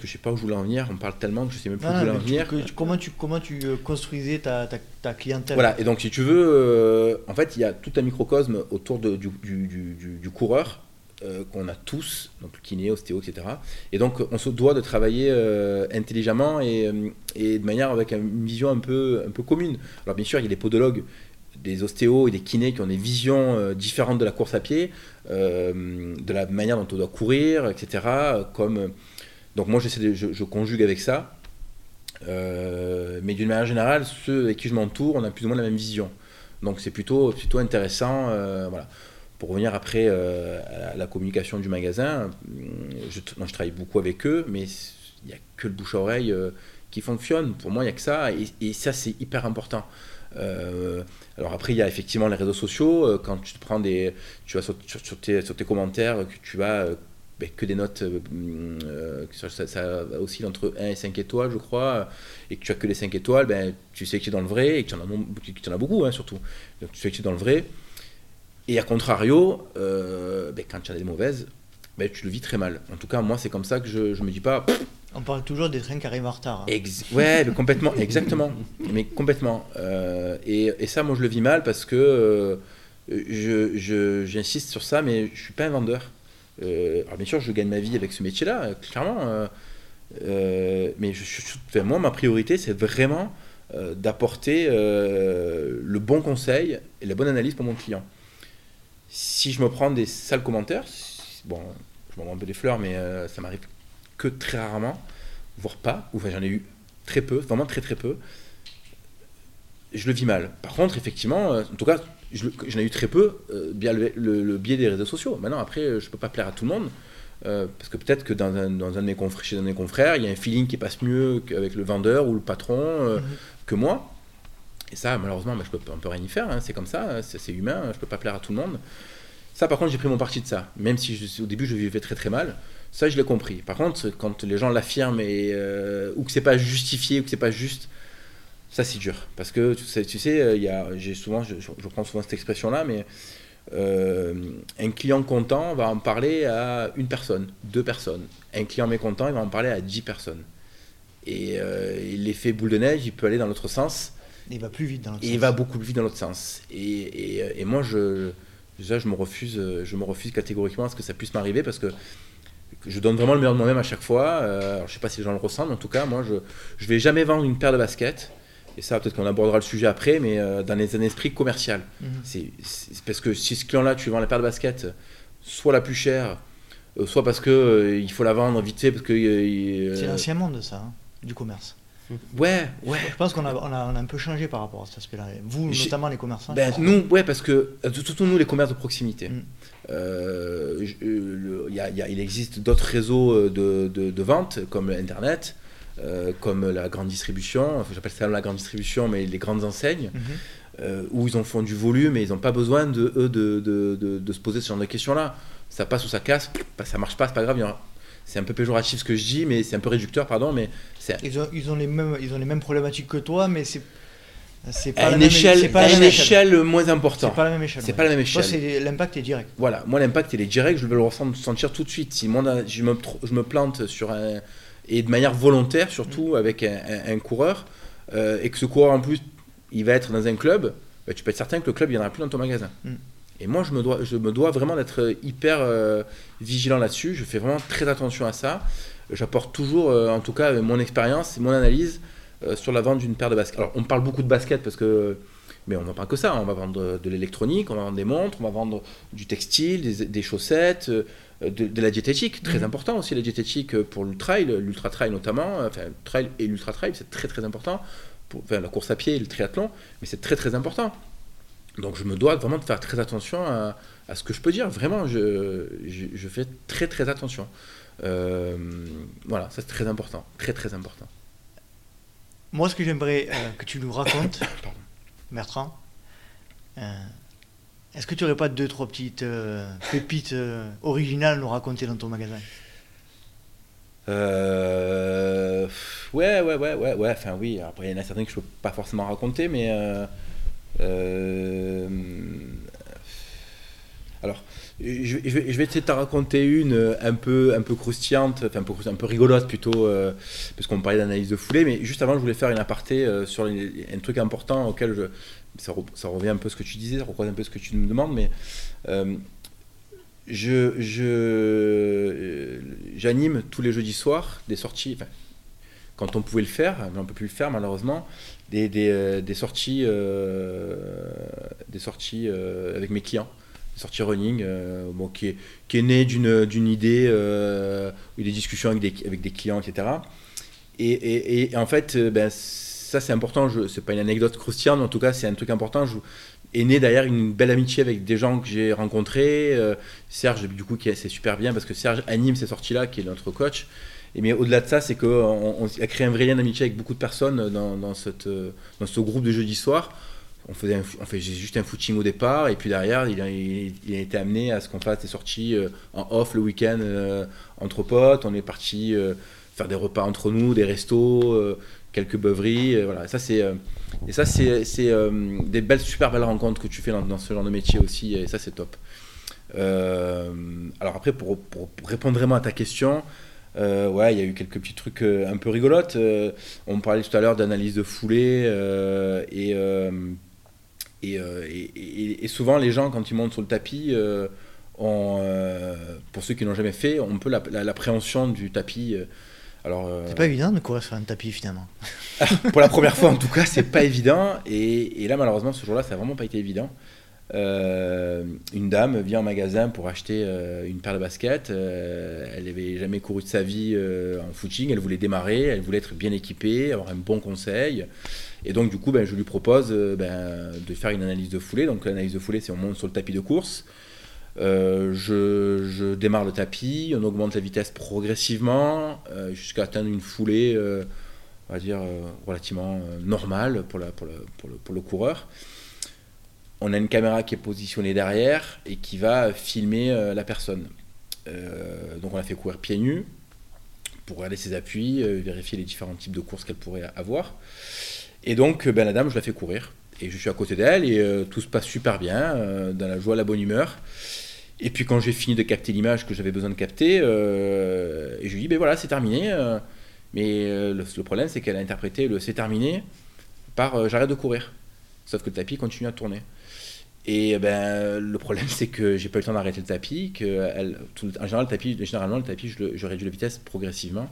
que je ne sais pas où je voulais en venir. On parle tellement que je ne sais même plus où je voulais en venir. Comment tu construisais ta clientèle ? Voilà, et donc si tu veux, en fait, il y a tout un microcosme autour du coureur qu'on a tous, donc le kiné, ostéo, etc. Et donc on se doit de travailler intelligemment et de manière avec une vision un peu commune. Alors bien sûr, il y a les podologues, des ostéos et des kinés qui ont des visions différentes de la course à pied, de la manière dont on doit courir, etc. Donc moi je conjugue avec ça, mais d'une manière générale, ceux avec qui je m'entoure, on a plus ou moins la même vision. Donc c'est plutôt intéressant. Voilà. Pour revenir après à la communication du magasin, je travaille beaucoup avec eux, mais il n'y a que le bouche à oreille qui fonctionne. Pour moi, il n'y a que ça, et ça c'est hyper important. Alors après il y a effectivement les réseaux sociaux, quand tu te prends tu vas sur tes commentaires, que tu vas que des notes, ça oscille entre 1 et 5 étoiles je crois, et que tu as que les 5 étoiles, tu sais que tu es dans le vrai, et que tu en as beaucoup, surtout, donc tu sais que tu es dans le vrai. Et à contrario, quand tu as des mauvaises, tu le vis très mal. En tout cas moi c'est comme ça que je me dis pas On parle toujours des trains qui arrivent en retard. Hein. Ouais, complètement, exactement. Mais complètement. Et ça, moi, je le vis mal parce que j'insiste sur ça, mais je ne suis pas un vendeur. Alors, bien sûr, je gagne ma vie avec ce métier-là, clairement. Mais moi, ma priorité, c'est vraiment d'apporter le bon conseil et la bonne analyse pour mon client. Si je me prends des sales commentaires, bon, je m'en rends un peu des fleurs, mais ça m'arrive que très rarement, voire pas, ou enfin, j'en ai eu très peu, vraiment très très peu, je le vis mal. Par contre, effectivement, en tout cas, j'en ai eu très peu via le biais des réseaux sociaux. Maintenant, après, je peux pas plaire à tout le monde, parce que peut-être que chez un de mes confrères, il y a un feeling qui passe mieux qu'avec le vendeur ou le patron que moi. Et ça, malheureusement, bah, on ne peut rien y faire, hein, c'est comme ça, hein, c'est humain, je ne peux pas plaire à tout le monde. Ça, par contre, j'ai pris mon parti de ça. Même si au début, je vivais très très mal, ça, je l'ai compris. Par contre, quand les gens l'affirment ou que ce n'est pas justifié, ou que ce n'est pas juste, ça, c'est dur. Parce que, tu sais je prends souvent cette expression-là, mais un client content va en parler à une personne, deux personnes. Un client mécontent, il va en parler à 10 personnes. Et l'effet boule de neige, il peut aller dans l'autre sens. Il va plus vite dans l'autre sens. Il va beaucoup plus vite dans l'autre sens. Et moi, je me refuse catégoriquement à ce que ça puisse m'arriver parce que je donne vraiment le meilleur de moi-même à chaque fois. Alors, je ne sais pas si les gens le ressentent, mais en tout cas, moi, je ne vais jamais vendre une paire de baskets. Et ça, peut-être qu'on abordera le sujet après, mais dans un esprit commercial. Mmh. C'est parce que si ce client-là, tu vends la paire de baskets, soit la plus chère, soit parce qu'il faut la vendre vite fait. Parce que, c'est l'ancien monde, ça, hein, du commerce. Ouais. Je pense qu'on a un peu changé par rapport à cet aspect-là. Vous, notamment les commerçants. Ben, nous, ouais, parce que surtout nous, les commerces de proximité. Il existe d'autres réseaux de vente comme Internet, comme la grande distribution. Enfin, j'appelle ça la grande distribution, mais les grandes enseignes où ils en font du volume et ils n'ont pas besoin de se poser ce genre de questions-là. Ça passe ou ça casse, ça marche pas, c'est pas grave. C'est un peu péjoratif ce que je dis, mais c'est un peu réducteur, pardon. Mais ils ont les mêmes problématiques que toi, mais c'est pas à la même échelle. C'est pas à une échelle moins importante. C'est pas la même échelle. L'impact est direct. Voilà, moi l'impact il est direct, je vais le ressentir tout de suite. Si je me plante et de manière volontaire surtout avec un coureur et que ce coureur en plus il va être dans un club, bah, tu peux être certain que le club il n'y en aura plus dans ton magasin. Et moi, je me dois vraiment d'être hyper vigilant là-dessus. Je fais vraiment très attention à ça. J'apporte toujours, en tout cas, mon expérience et mon analyse sur la vente d'une paire de baskets. Alors, on parle beaucoup de baskets parce que, mais on n'en parle que ça. On va vendre de l'électronique, on va vendre des montres, on va vendre du textile, des chaussettes, de la diététique. Très important aussi la diététique pour le trail, l'ultra trail notamment. Enfin, le trail et l'ultra trail, c'est très très important. La course à pied et le triathlon, mais c'est très très important. Donc je me dois vraiment de faire très attention à ce que je peux dire. Vraiment, je fais très très attention. Voilà, ça c'est très important, très très important. Moi, ce que j'aimerais que tu nous racontes, Bertrand, est-ce que tu n'aurais pas 2-3 petites pépites originales à nous raconter dans ton magasin ? Ouais. Enfin oui. Après, il y en a certaines que je ne peux pas forcément raconter, mais alors, je vais essayer de te raconter une un peu croustillante, enfin un peu rigolote plutôt, parce qu'on parlait d'analyse de foulée, mais juste avant, je voulais faire une aparté sur un truc important auquel ça revient un peu à ce que tu disais, ça recroise un peu ce que tu me demandes, mais j'anime tous les jeudis soirs des sorties, enfin, quand on pouvait le faire, mais on ne peut plus le faire malheureusement, des sorties avec mes clients, des sorties running, qui est née d'une idée, des discussions avec des clients, etc. Et en fait, ça c'est important, c'est pas une anecdote croustillante, mais en tout cas c'est un truc important, est né derrière une belle amitié avec des gens que j'ai rencontrés, Serge du coup c'est super bien parce que Serge anime ces sorties-là, qui est notre coach. Mais au-delà de ça, c'est qu'on a créé un vrai lien d'amitié avec beaucoup de personnes dans ce groupe de jeudi soir. On faisait juste un footing au départ, et puis derrière, il a été amené à ce qu'on fasse des sorties en off le week-end entre potes. On est parti faire des repas entre nous, des restos, quelques beuveries. Voilà. Et ça, c'est des belles, super belles rencontres que tu fais dans ce genre de métier aussi, et ça, c'est top. Alors après, pour répondre vraiment à ta question, Ouais, il y a eu quelques petits trucs un peu rigolotes. On parlait tout à l'heure d'analyse de foulée et souvent les gens quand ils montent sur le tapis, pour ceux qui l'ont jamais fait, on peut l'appréhension du tapis. Alors, c'est pas évident de courir sur un tapis finalement. Pour la première fois en tout cas, c'est pas évident. Et là malheureusement ce jour-là, ça a vraiment pas été évident. Une dame vient en magasin pour acheter une paire de baskets. Elle n'avait jamais couru de sa vie en footing. Elle voulait démarrer, elle voulait être bien équipée, avoir un bon conseil. Et donc du coup, ben, je lui propose de faire une analyse de foulée. Donc l'analyse de foulée, c'est on monte sur le tapis de course. Je démarre le tapis, on augmente la vitesse progressivement jusqu'à atteindre une foulée, on va dire relativement normale pour le coureur. On a une caméra qui est positionnée derrière et qui va filmer la personne. Donc on la fait courir pieds nus pour regarder ses appuis, vérifier les différents types de courses qu'elle pourrait avoir. Et donc ben, la dame, je la fais courir. Et je suis à côté d'elle et tout se passe super bien, dans la joie, la bonne humeur. Et puis quand j'ai fini de capter l'image que j'avais besoin de capter, et je lui dis ben voilà, c'est terminé. Mais le problème, c'est qu'elle a interprété le c'est terminé par j'arrête de courir. Sauf que le tapis continue à tourner. Et ben, le problème, c'est que j'ai pas eu le temps d'arrêter le tapis. Généralement, le tapis, je réduis la vitesse progressivement.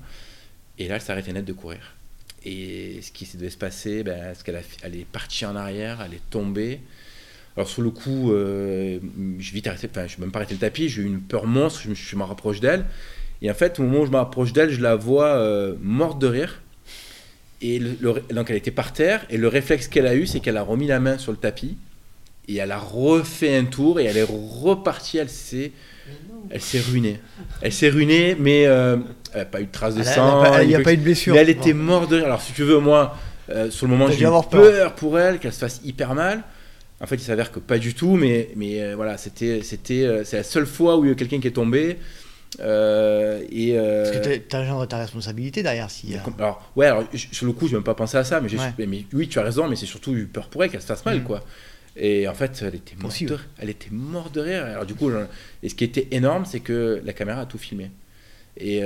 Et là, elle s'arrêtait net de courir. Et ce qui devait se passer, ben, c'est qu'elle est partie en arrière, elle est tombée. Alors, sur le coup, je n'ai même pas arrêté le tapis. J'ai eu une peur monstre. Je me rapproche d'elle. Et en fait, au moment où je me rapproche d'elle, je la vois morte de rire. Et donc, elle était par terre. Et le réflexe qu'elle a eu, c'est qu'elle a remis la main sur le tapis. Et elle a refait un tour et elle est repartie, elle s'est ruinée. Elle s'est ruinée, mais elle n'a pas eu de trace de sang. Il n'y a pas eu de blessure. Mais elle était morte de rire. Alors si tu veux, moi, sur le moment, j'ai eu peur pour elle, qu'elle se fasse hyper mal. En fait, il s'avère que pas du tout, mais voilà, c'est la seule fois où il y a quelqu'un qui est tombé. Parce que tu as le genre de ta responsabilité derrière. Alors, sur le coup, je n'ai même pas pensé à ça. Mais oui, tu as raison, mais c'est surtout eu peur pour elle, qu'elle se fasse mal, quoi. Et en fait, elle était morte de rire. Alors du coup, et ce qui était énorme, c'est que la caméra a tout filmé. Et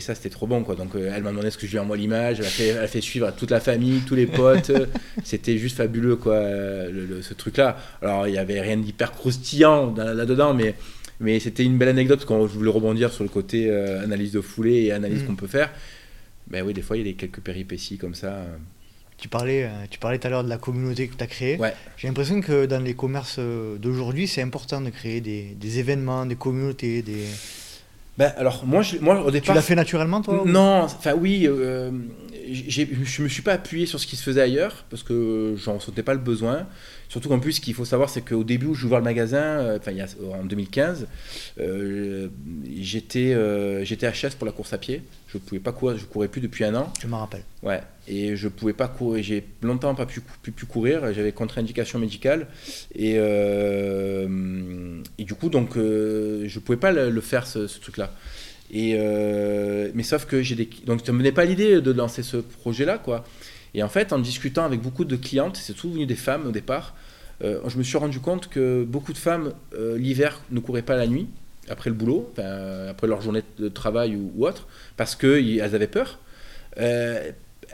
ça, c'était trop bon, quoi. Donc, elle m'a demandé ce que je lui envoie l'image. Elle a fait suivre à toute la famille, tous les potes. C'était juste fabuleux, quoi, ce truc-là. Alors, il n'y avait rien d'hyper croustillant là-dedans, mais c'était une belle anecdote parce que je voulais rebondir sur le côté analyse de foulée et analyse qu'on peut faire. Ben oui, des fois, il y a quelques péripéties comme ça. Tu parlais tout à l'heure de la communauté que tu as créée. Ouais. J'ai l'impression que dans les commerces d'aujourd'hui, c'est important de créer des événements, des communautés, des... Ben, alors, moi, au départ... Tu l'as fait naturellement, toi? Non, enfin oui, je ne me suis pas appuyé sur ce qui se faisait ailleurs, parce que je n'en sentais pas le besoin. Surtout qu'en plus, ce qu'il faut savoir, c'est qu'au début où j'ai ouvert le magasin, en 2015, j'étais HS pour la course à pied. Je ne pouvais pas courir, je ne courais plus depuis un an. Je m'en rappelle. Ouais, et je ne pouvais pas courir, j'ai longtemps pas pu courir, j'avais contre-indication médicale. Et du coup, donc, je ne pouvais pas le faire, ce truc-là. Mais sauf que donc, ça ne me venait pas l'idée de lancer ce projet-là, quoi. Et en fait, en discutant avec beaucoup de clientes, c'est souvent venu des femmes au départ, je me suis rendu compte que beaucoup de femmes, l'hiver, ne couraient pas la nuit, après le boulot, après leur journée de travail ou autre, parce qu'elles avaient peur. Elles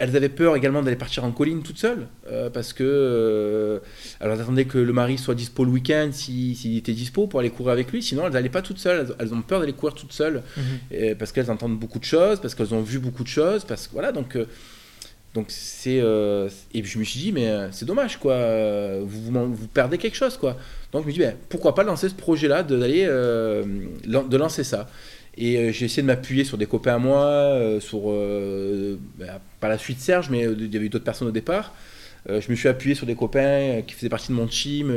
avaient peur également d'aller partir en colline toutes seules, parce que elles attendaient que le mari soit dispo le week-end, s'il était dispo, pour aller courir avec lui. Sinon, elles n'allaient pas toutes seules. Elles ont peur d'aller courir toutes seules, parce qu'elles entendent beaucoup de choses, parce qu'elles ont vu beaucoup de choses, parce que voilà, donc... et puis je me suis dit, mais c'est dommage, quoi, vous perdez quelque chose, quoi. Donc je me suis dit, ben, pourquoi pas lancer ce projet-là, de lancer ça. Et j'ai essayé de m'appuyer sur des copains à moi, par la suite Serge, mais il y avait eu d'autres personnes au départ. Je me suis appuyé sur des copains qui faisaient partie de mon team,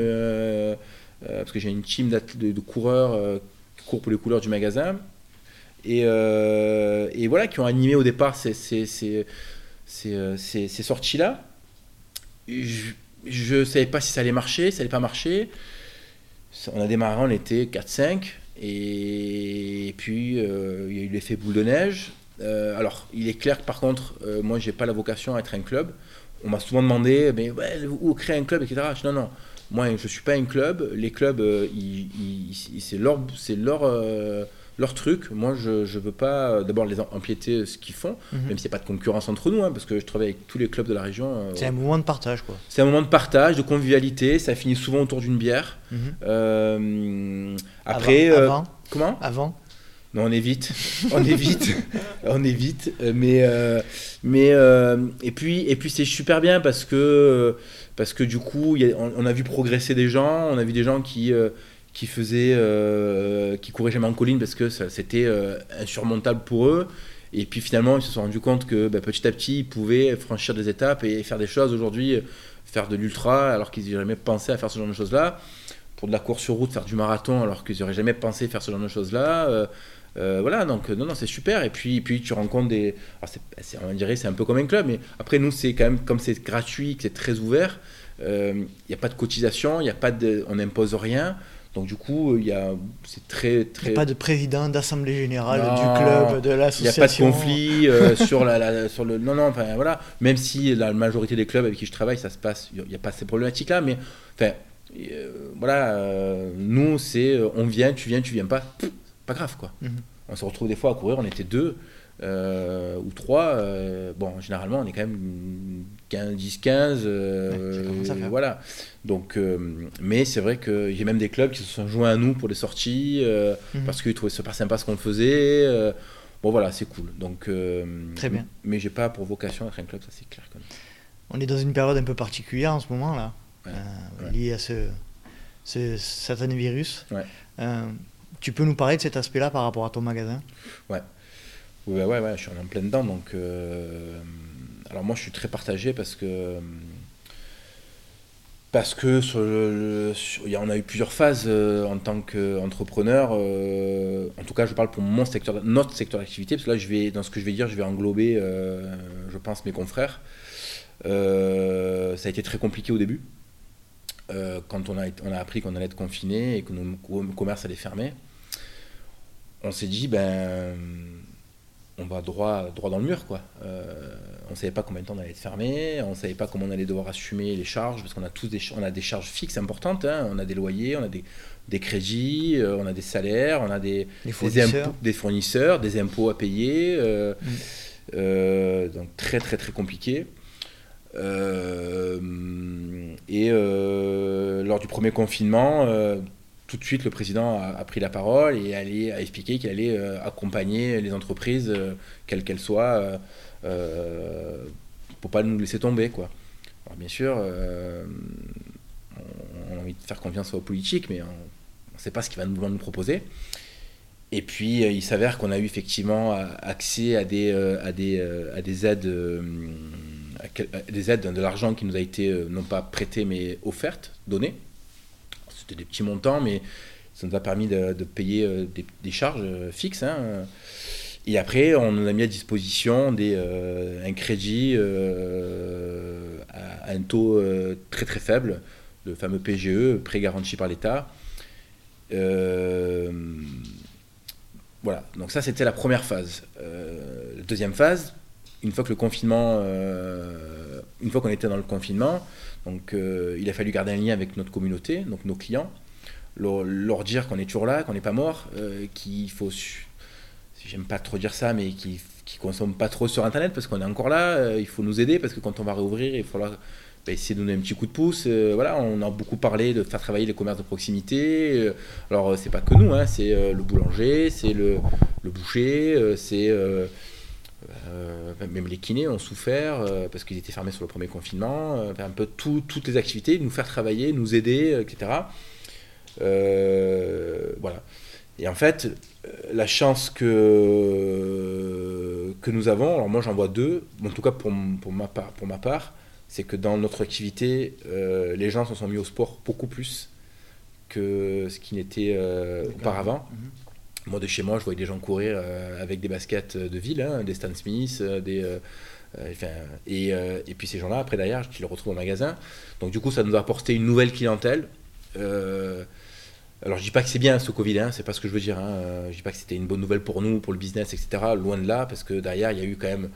parce que j'ai une team de coureurs qui courent pour les couleurs du magasin. Et voilà, qui ont animé au départ ces sorties-là. Je ne savais pas si ça allait marcher, si ça n'allait pas marcher. On a démarré, on était 4-5, et puis il y a eu l'effet boule de neige. Alors, il est clair que par contre, moi, je n'ai pas la vocation à être un club. On m'a souvent demandé, mais ouais, où créer un club, etc. Non, moi, je ne suis pas un club. Les clubs, c'est leur leur truc. Moi, je veux pas d'abord les empiéter ce qu'ils font, même s'il n'y a pas de concurrence entre nous, hein, parce que je travaille avec tous les clubs de la région. C'est un moment de partage, quoi. C'est un moment de partage, de convivialité. Ça finit souvent autour d'une bière. Après, avant. Non, on évite. Et puis c'est super bien parce que du coup, on a vu progresser des gens. On a vu des gens qui couraient jamais en colline parce que c'était insurmontable pour eux. Et puis finalement, ils se sont rendus compte que petit à petit, ils pouvaient franchir des étapes et faire des choses. Aujourd'hui, faire de l'ultra alors qu'ils n'auraient jamais pensé à faire ce genre de choses-là. Pour de la course sur route, faire du marathon alors qu'ils n'auraient jamais pensé faire ce genre de choses-là. Voilà, donc non, c'est super. Et puis tu rencontres des... Alors on dirait c'est un peu comme un club, mais après nous, c'est quand même, comme c'est gratuit, que c'est très ouvert, il n'y a pas de cotisation, on n'impose rien. Donc du coup, c'est très, très... Il n'y a pas de président d'assemblée générale du club, de l'association. Il n'y a pas de conflit sur le... Non, enfin voilà. Même si la majorité des clubs avec qui je travaille, ça se passe, il n'y a pas ces problématiques-là, mais enfin, nous, c'est on vient, tu viens pas... Pas grave, quoi. On se retrouve des fois à courir, on était 2 ou 3. Généralement, on est quand même 10-15. Voilà. Donc, mais c'est vrai que j'ai même des clubs qui se sont joints à nous pour les sorties parce qu'ils trouvaient super sympa ce qu'on faisait. Voilà, c'est cool. Donc, très bien. Mais j'ai pas pour vocation d'être un club, ça c'est clair. Quand même. On est dans une période un peu particulière en ce moment, là, liée à ce satané virus. Ouais. Tu peux nous parler de cet aspect-là par rapport à ton magasin ? Ouais, je suis en plein dedans. Donc, alors moi, je suis très partagé parce que on a eu plusieurs phases en tant qu'entrepreneur. En tout cas, je parle pour notre secteur d'activité, parce que là, dans ce que je vais dire, je vais englober, je pense, mes confrères. Ça a été très compliqué au début, quand on a appris qu'on allait être confiné et que nos commerces allaient fermer. On s'est dit, on va droit dans le mur, quoi. On ne savait pas combien de temps on allait être fermé, on ne savait pas comment on allait devoir assumer les charges, parce qu'on a tous on a des charges fixes importantes, hein. On a des loyers, on a des crédits, on a des salaires, on a des fournisseurs, des impôts à payer, donc très très très compliqué. Lors du premier confinement, tout de suite, le président a pris la parole et a expliqué qu'il allait accompagner les entreprises, quelles qu'elles soient, pour ne pas nous laisser tomber, quoi. Alors, bien sûr, on a envie de faire confiance aux politiques, mais on ne sait pas ce qu'il va nous proposer. Et puis, il s'avère qu'on a eu effectivement accès à des aides, de l'argent qui nous a été, non pas prêté, mais offerte, donnée. C'était des petits montants, mais ça nous a permis de payer des charges fixes, hein. Et après, on nous a mis à disposition un crédit à un taux très très faible, le fameux PGE, prêt garanti par l'État. Voilà, donc ça c'était la première phase. La deuxième phase, une fois qu'on était dans le confinement, donc il a fallu garder un lien avec notre communauté, donc nos clients, leur dire qu'on est toujours là, qu'on n'est pas mort, qu'il faut, j'aime pas trop dire ça, mais qu'ils consomment pas trop sur Internet parce qu'on est encore là, il faut nous aider parce que quand on va réouvrir, il faut essayer de donner un petit coup de pouce. Voilà, on a beaucoup parlé de faire travailler les commerces de proximité. Alors c'est pas que nous, hein, c'est le boulanger, c'est le boucher, c'est... même les kinés ont souffert parce qu'ils étaient fermés sur le premier confinement, un peu toutes les activités, nous faire travailler, nous aider, etc. Voilà. Et en fait, la chance que nous avons, alors moi j'en vois 2, en tout cas pour ma part, c'est que dans notre activité, les gens se sont mis au sport beaucoup plus que ce qui n'était auparavant. Moi, de chez moi, je voyais des gens courir avec des baskets de ville, hein, des Stan Smith, et puis ces gens-là, après derrière, tu les retrouves au magasin. Donc du coup, ça nous a apporté une nouvelle clientèle. Alors je dis pas que c'est bien ce Covid, hein, c'est pas ce que je veux dire, hein. Je dis pas que c'était une bonne nouvelle pour nous, pour le business, etc. Loin de là, parce que derrière, il y a eu quand même...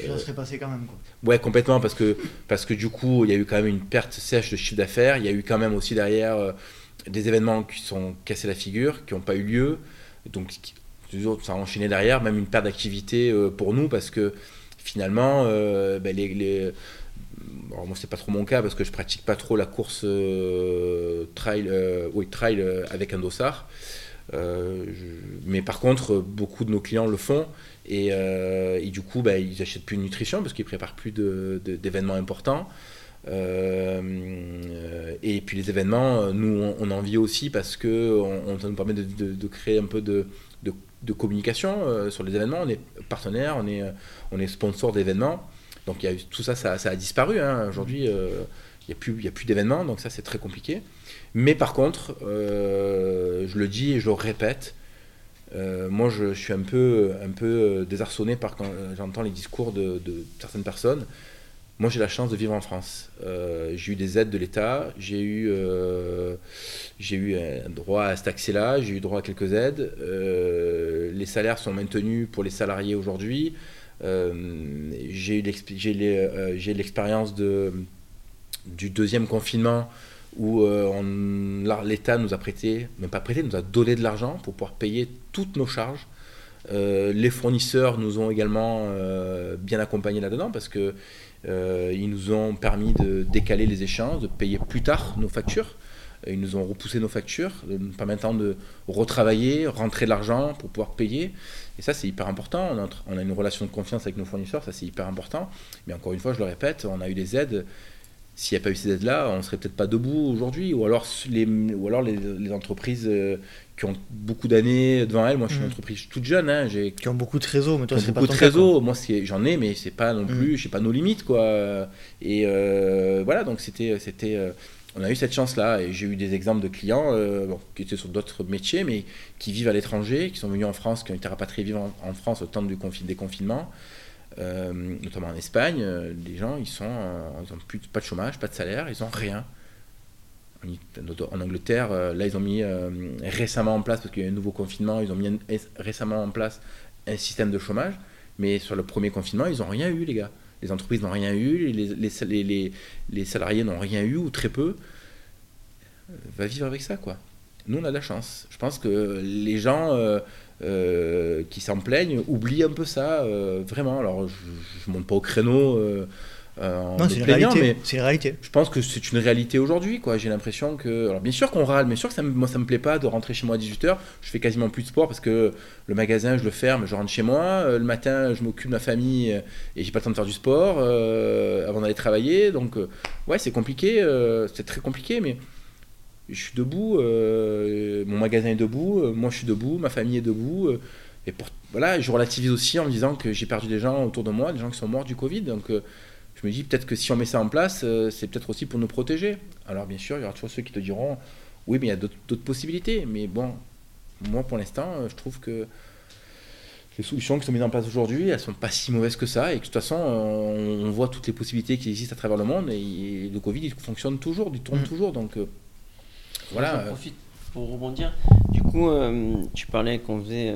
Ça serait passé quand même, quoi. Ouais, complètement, parce que du coup, il y a eu quand même une perte sèche de chiffre d'affaires. Il y a eu quand même aussi derrière des événements qui sont cassés la figure, qui n'ont pas eu lieu. Donc ça a enchaîné derrière, même une perte d'activité pour nous, parce que finalement, bon, c'est pas trop mon cas parce que je pratique pas trop la course trail avec un dossard. Mais par contre, beaucoup de nos clients le font et du coup, ils achètent plus de nutrition parce qu'ils préparent plus d'événements importants. Et puis les événements, nous, on en vit aussi parce que ça nous permet de créer un peu de communication sur les événements. On est partenaire, on est sponsor d'événements. Donc tout ça, ça a disparu. Hein. Aujourd'hui, il n'y a plus d'événements, donc ça, c'est très compliqué. Mais par contre, je le dis et je le répète, moi, je suis un peu désarçonné par quand j'entends les discours de certaines personnes. Moi, j'ai la chance de vivre en France. J'ai eu des aides de l'État, j'ai eu un droit à cet accès-là, j'ai eu droit à quelques aides. Les salaires sont maintenus pour les salariés aujourd'hui. J'ai l'expérience du deuxième confinement où l'État nous a prêté, même pas prêté, nous a donné de l'argent pour pouvoir payer toutes nos charges. Les fournisseurs nous ont également bien accompagnés là-dedans parce que ils nous ont permis de décaler les échéances, de payer plus tard nos factures. Ils nous ont repoussé nos factures, nous permettant de retravailler, rentrer de l'argent pour pouvoir payer. Et ça, c'est hyper important. On a une relation de confiance avec nos fournisseurs, ça, c'est hyper important. Mais encore une fois, je le répète, on a eu des aides. S'il n'y a pas eu ces aides-là, on ne serait peut-être pas debout aujourd'hui. Ou alors les entreprises qui ont beaucoup d'années devant elles. Moi, je suis une entreprise toute jeune. Hein, qui ont beaucoup de réseaux, mais toi, c'est pas ton cas. Beaucoup de réseaux. Moi, j'en ai, mais c'est pas non plus. Je n'ai pas nos limites, quoi. Et voilà, donc c'était on a eu cette chance-là, et j'ai eu des exemples de clients qui étaient sur d'autres métiers, mais qui vivent à l'étranger, qui sont venus en France, qui ont été rapatriés vivre en France au temps des confinements, notamment en Espagne. Les gens, ils ont plus pas de chômage, pas de salaire, ils ont rien. En Angleterre, là, ils ont mis récemment en place, parce qu'il y a eu un nouveau confinement, ils ont mis récemment en place un système de chômage, mais sur le premier confinement, ils n'ont rien eu, les gars. Les entreprises n'ont rien eu, les salariés n'ont rien eu ou très peu. Va vivre avec ça, quoi. Nous, on a de la chance. Je pense que les gens qui s'en plaignent oublient un peu ça, vraiment. Alors, je ne monte pas au créneau en me plaignant, mais c'est une réalité. Je pense que c'est une réalité aujourd'hui, quoi. J'ai l'impression que... Alors, bien sûr qu'on râle, bien sûr que moi, ça ne me plaît pas de rentrer chez moi à 18h. Je fais quasiment plus de sport parce que le magasin, je le ferme, je rentre chez moi. Le matin, je m'occupe de ma famille et je n'ai pas le temps de faire du sport avant d'aller travailler. Donc, ouais, c'est compliqué. C'est très compliqué, mais... Je suis debout, mon magasin est debout, moi je suis debout, ma famille est debout. Voilà, je relativise aussi en me disant que j'ai perdu des gens autour de moi, des gens qui sont morts du Covid. Donc je me dis peut-être que si on met ça en place, c'est peut-être aussi pour nous protéger. Alors bien sûr, il y aura toujours ceux qui te diront « oui, mais il y a d'autres possibilités ». Mais bon, moi pour l'instant, je trouve que les solutions qui sont mises en place aujourd'hui, elles ne sont pas si mauvaises que ça. Et que de toute façon, on voit toutes les possibilités qui existent à travers le monde. Et le Covid, il fonctionne toujours, il tourne toujours. Donc... Voilà. J'en profite pour rebondir. Du coup, tu parlais qu'on faisait,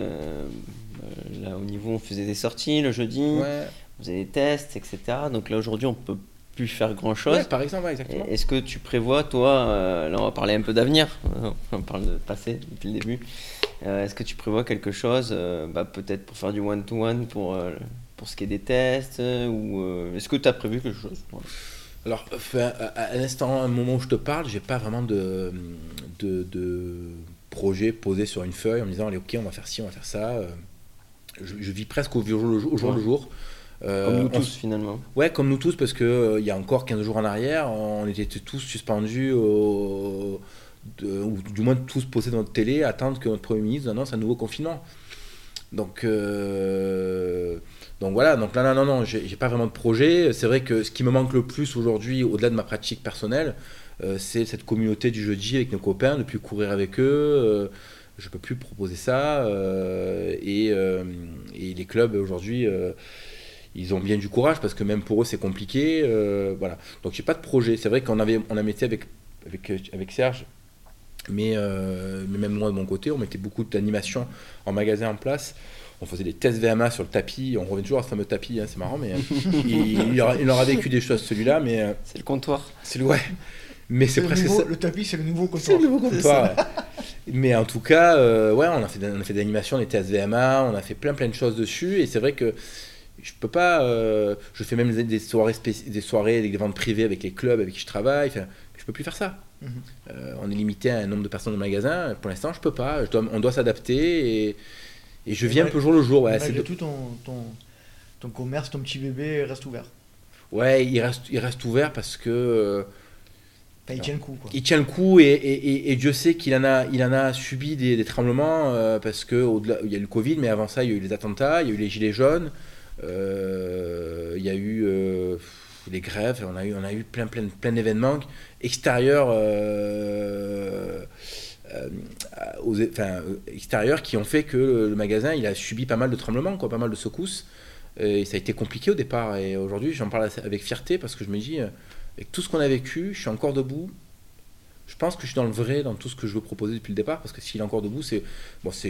là au niveau, on faisait des sorties le jeudi, ouais. On faisait des tests, etc. Donc là aujourd'hui, on peut plus faire grand chose. Ouais, par exemple, ouais, exactement. Est-ce que tu prévois, toi, là on va parler un peu d'avenir, on parle de passé depuis le début. Est-ce que tu prévois quelque chose, peut-être pour faire du one-to-one pour ce qui est des tests, ou est-ce que tu as prévu quelque chose? Voilà. Alors, à l'instant, au moment où je te parle, j'ai pas vraiment de projet posé sur une feuille en me disant « allez, ok, on va faire ci, on va faire ça ». Je vis presque au jour le jour. Comme nous tous, finalement. Ouais, comme nous tous, parce qu'il y a encore 15 jours en arrière, on était tous suspendus, ou du moins tous posés dans notre télé, à attendre que notre Premier ministre nous annonce un nouveau confinement. Donc voilà, donc là, non, j'ai pas vraiment de projet. C'est vrai que ce qui me manque le plus aujourd'hui, au-delà de ma pratique personnelle, c'est cette communauté du jeudi avec nos copains, de plus courir avec eux. Je peux plus proposer ça. Et les clubs aujourd'hui, ils ont bien du courage parce que même pour eux, c'est compliqué. Voilà, donc j'ai pas de projet. C'est vrai qu'on a metté avec Serge, mais même moi de mon côté, on mettait beaucoup d'animations en magasin en place. On faisait des tests VMA sur le tapis, on revient toujours à ce fameux tapis, hein, c'est marrant, mais il aura vécu des choses celui-là, mais... C'est le comptoir. C'est le, ouais. Mais c'est presque nouveau, ça. Le tapis, c'est le nouveau comptoir. C'est le nouveau comptoir, ouais. Mais en tout cas, ouais, on a fait des animations, on était à SVMA, on a fait plein de choses dessus. Et c'est vrai que je peux pas. Je fais même des soirées avec des ventes privées avec les clubs avec qui je travaille. Je peux plus faire ça. Mm-hmm. On est limité à un nombre de personnes au magasin. Pour l'instant, je peux pas. On doit s'adapter et je viens un peu jour le jour. Ouais, c'est tout ton commerce, ton petit bébé reste ouvert. Ouais, il reste ouvert parce que. Il tient le coup, quoi. Il tient le coup et Dieu sait qu'il en a subi des tremblements parce que au-delà, il y a eu le Covid, mais avant ça il y a eu les attentats, il y a eu les gilets jaunes, il y a eu les grèves, on a eu plein d'événements extérieurs, extérieurs qui ont fait que le magasin il a subi pas mal de tremblements, quoi, pas mal de secousses, et ça a été compliqué au départ. Et aujourd'hui j'en parle avec fierté parce que je me dis avec tout ce qu'on a vécu, je suis encore debout. Je pense que je suis dans le vrai, dans tout ce que je veux proposer depuis le départ, parce que s'il est encore debout, c'est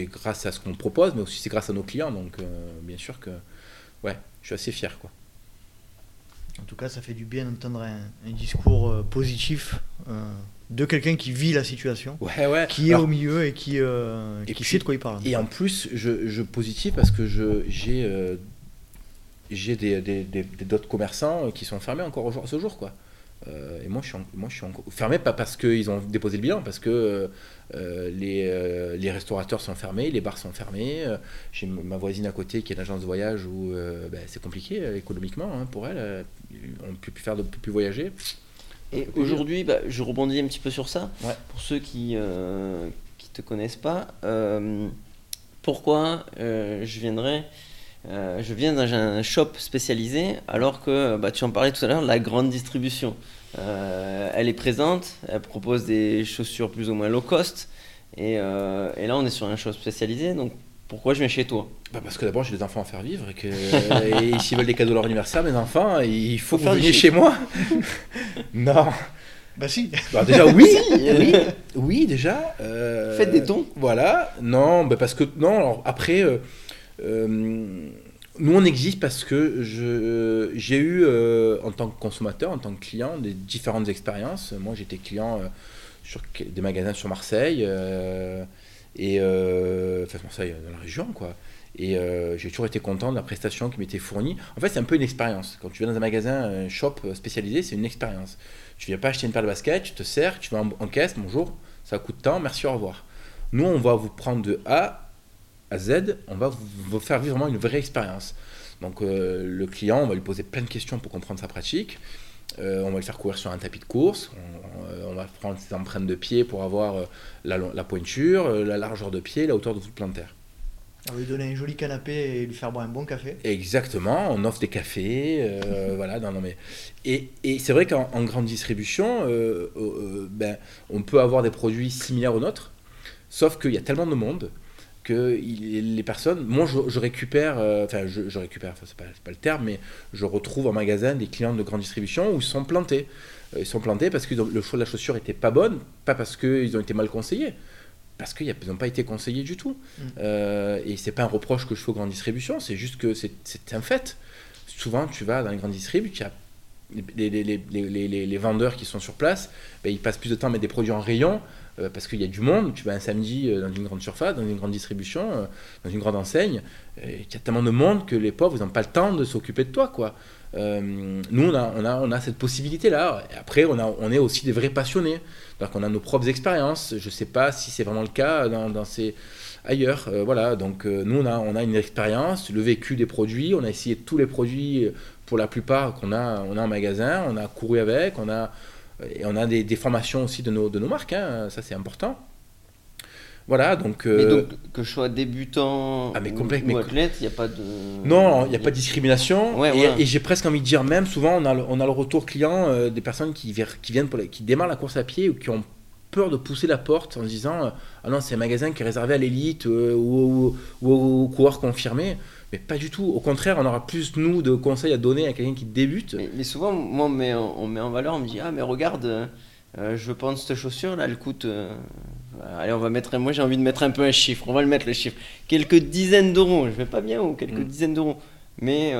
grâce à ce qu'on propose, mais aussi c'est grâce à nos clients. Donc bien sûr que ouais, je suis assez fier, quoi. En tout cas, ça fait du bien d'entendre un discours positif de quelqu'un qui vit la situation, ouais. qui est au milieu et qui sait de quoi il parle. Et en plus, je positif parce que j'ai d'autres commerçants qui sont fermés encore ce jour, quoi. Et moi je suis fermé, pas parce qu'ils ont déposé le bilan, parce que les restaurateurs sont fermés, les bars sont fermés. J'ai ma voisine à côté qui est une agence de voyage où c'est compliqué économiquement, hein, pour elle. On ne peut plus voyager. Et aujourd'hui, je rebondis un petit peu sur ça. Ouais. Pour ceux qui te connaissent pas, pourquoi je viens d'un shop spécialisé, alors que tu en parlais tout à l'heure, la grande distribution. Elle est présente, elle propose des chaussures plus ou moins low cost, et là on est sur un shop spécialisé, donc pourquoi je viens chez toi ? Parce que d'abord j'ai des enfants à faire vivre, et s'ils veulent des cadeaux à leur anniversaire, mes enfants, il faut que vous veniez chez moi. Non. Bah si. Bah déjà oui déjà. Faites des dons. Voilà. Non, parce que non. Alors après. Nous on existe parce que j'ai eu en tant que consommateur, en tant que client, des différentes expériences. Moi j'étais client sur des magasins sur Marseille, Marseille dans la région, quoi. Et j'ai toujours été content de la prestation qui m'était fournie. En fait c'est un peu une expérience. Quand tu vas dans un magasin, un shop spécialisé, c'est une expérience. Tu viens pas acheter une paire de baskets, tu te sers, tu vas en caisse, bonjour, ça coûte tant, merci, au revoir. Nous on va vous prendre de A à Z, on va vous faire vivre vraiment une vraie expérience. Donc le client, on va lui poser plein de questions pour comprendre sa pratique, on va le faire courir sur un tapis de course, on va prendre ses empreintes de pied pour avoir la pointure, la largeur de pied, la hauteur de foot plantaire. On va lui donner un joli canapé et lui faire boire un bon café. Exactement, on offre des cafés, voilà. Non mais et c'est vrai qu'en grande distribution, on peut avoir des produits similaires aux nôtres, sauf qu'il y a tellement de monde que les personnes, moi je récupère, c'est pas le terme, mais je retrouve en magasin des clients de grande distribution où ils sont plantés. Ils sont plantés parce que le choix de la chaussure était pas bonne, pas parce qu'ils ont été mal conseillés, parce qu'ils n'ont pas été conseillés du tout. Et c'est pas un reproche que je fais aux grandes distributions, c'est juste que c'est un fait. Souvent tu vas dans les grandes distributions, tu as les vendeurs qui sont sur place, ils passent plus de temps à mettre des produits en rayon, parce qu'il y a du monde. Tu vas un samedi dans une grande surface, dans une grande distribution, dans une grande enseigne, il y a tellement de monde que les pauvres, ils n'ont pas le temps de s'occuper de toi, quoi. Nous, on a cette possibilité-là. Et après, on est aussi des vrais passionnés. Donc, on a nos propres expériences. Je ne sais pas si c'est vraiment le cas ailleurs. Voilà. Donc, nous, on a une expérience, le vécu des produits. On a essayé tous les produits, pour la plupart, qu'on a en magasin. On a couru avec, on a des formations aussi de nos marques, hein, ça c'est important. Voilà, donc. Mais donc, que je sois débutant ou athlète, il n'y a pas de. Non, il n'y a pas de discrimination. Ouais, voilà. Et j'ai presque envie de dire, même souvent, on a le retour client des personnes qui viennent qui démarrent la course à pied ou qui ont peur de pousser la porte en se disant ah non, c'est un magasin qui est réservé à l'élite ou aux coureurs confirmés. Mais pas du tout. Au contraire, on aura plus, nous, de conseils à donner à quelqu'un qui débute. Mais souvent, moi, on met en valeur, on me dit « Ah, mais regarde, je veux prendre cette chaussure, là, elle coûte... Allez, on va mettre... Moi, j'ai envie de mettre un peu un chiffre. On va le mettre, le chiffre. Quelques dizaines d'euros. Je vais pas bien ou quelques dizaines d'euros. Mais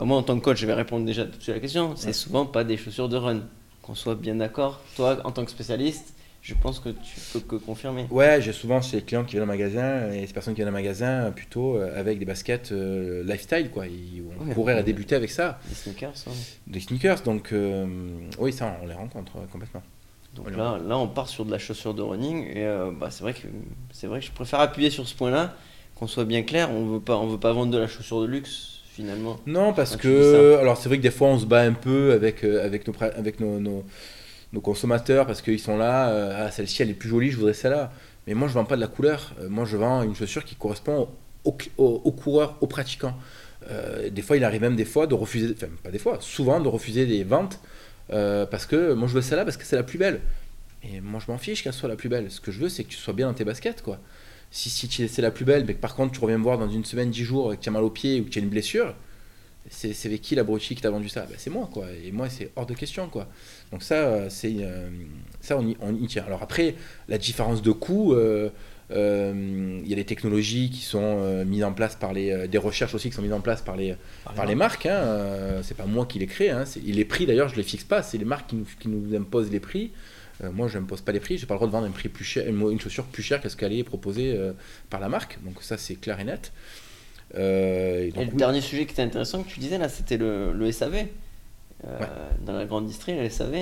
moi, en tant que coach, je vais répondre déjà tout de suite à la question. C'est souvent pas des chaussures de run. Qu'on soit bien d'accord. Toi, en tant que spécialiste, Je pense que tu peux que confirmer. Ouais, j'ai souvent chez les clients qui viennent au magasin et ces personnes qui viennent au magasin plutôt avec des baskets lifestyle, quoi. On pourrait débuter avec ça. Des sneakers. Ouais. Des sneakers, donc oui, ça, on les rencontre complètement. Donc là, on part sur de la chaussure de running et c'est vrai que je préfère appuyer sur ce point-là, qu'on soit bien clair. On veut pas vendre de la chaussure de luxe. Finalement. Non, parce que alors c'est vrai que des fois on se bat un peu avec nos consommateurs parce qu'ils sont là, celle-ci elle est plus jolie, je voudrais celle-là. Mais moi je vends pas de la couleur, moi je vends une chaussure qui correspond au coureur, au pratiquant. Des fois il arrive même souvent de refuser des ventes parce que moi je veux celle-là parce que c'est la plus belle. Et moi je m'en fiche qu'elle soit la plus belle. Ce que je veux c'est que tu sois bien dans tes baskets, quoi. Si c'est la plus belle, mais que par contre tu reviens me voir dans une semaine, 10 jours, et que tu as mal au pied ou que tu as une blessure, c'est avec qui l'abruti qui t'a vendu ça ? Ben, c'est moi, quoi. Et moi, c'est hors de question, quoi. Donc ça, on y tient. Alors après, la différence de coût, y a des technologies qui sont mises en place par des recherches aussi qui sont mises en place par les marques. Hein. C'est pas moi qui les crée. Hein. Les prix, d'ailleurs, je les fixe pas. C'est les marques qui nous imposent les prix. Moi, je ne m'impose pas les prix. Je n'ai pas le droit de vendre une chaussure plus chère que ce qu'elle est proposée par la marque. Donc ça, c'est clair et net. Et le dernier sujet qui était intéressant que tu disais, là, c'était le SAV. Ouais. Dans la grande distrie, le SAV,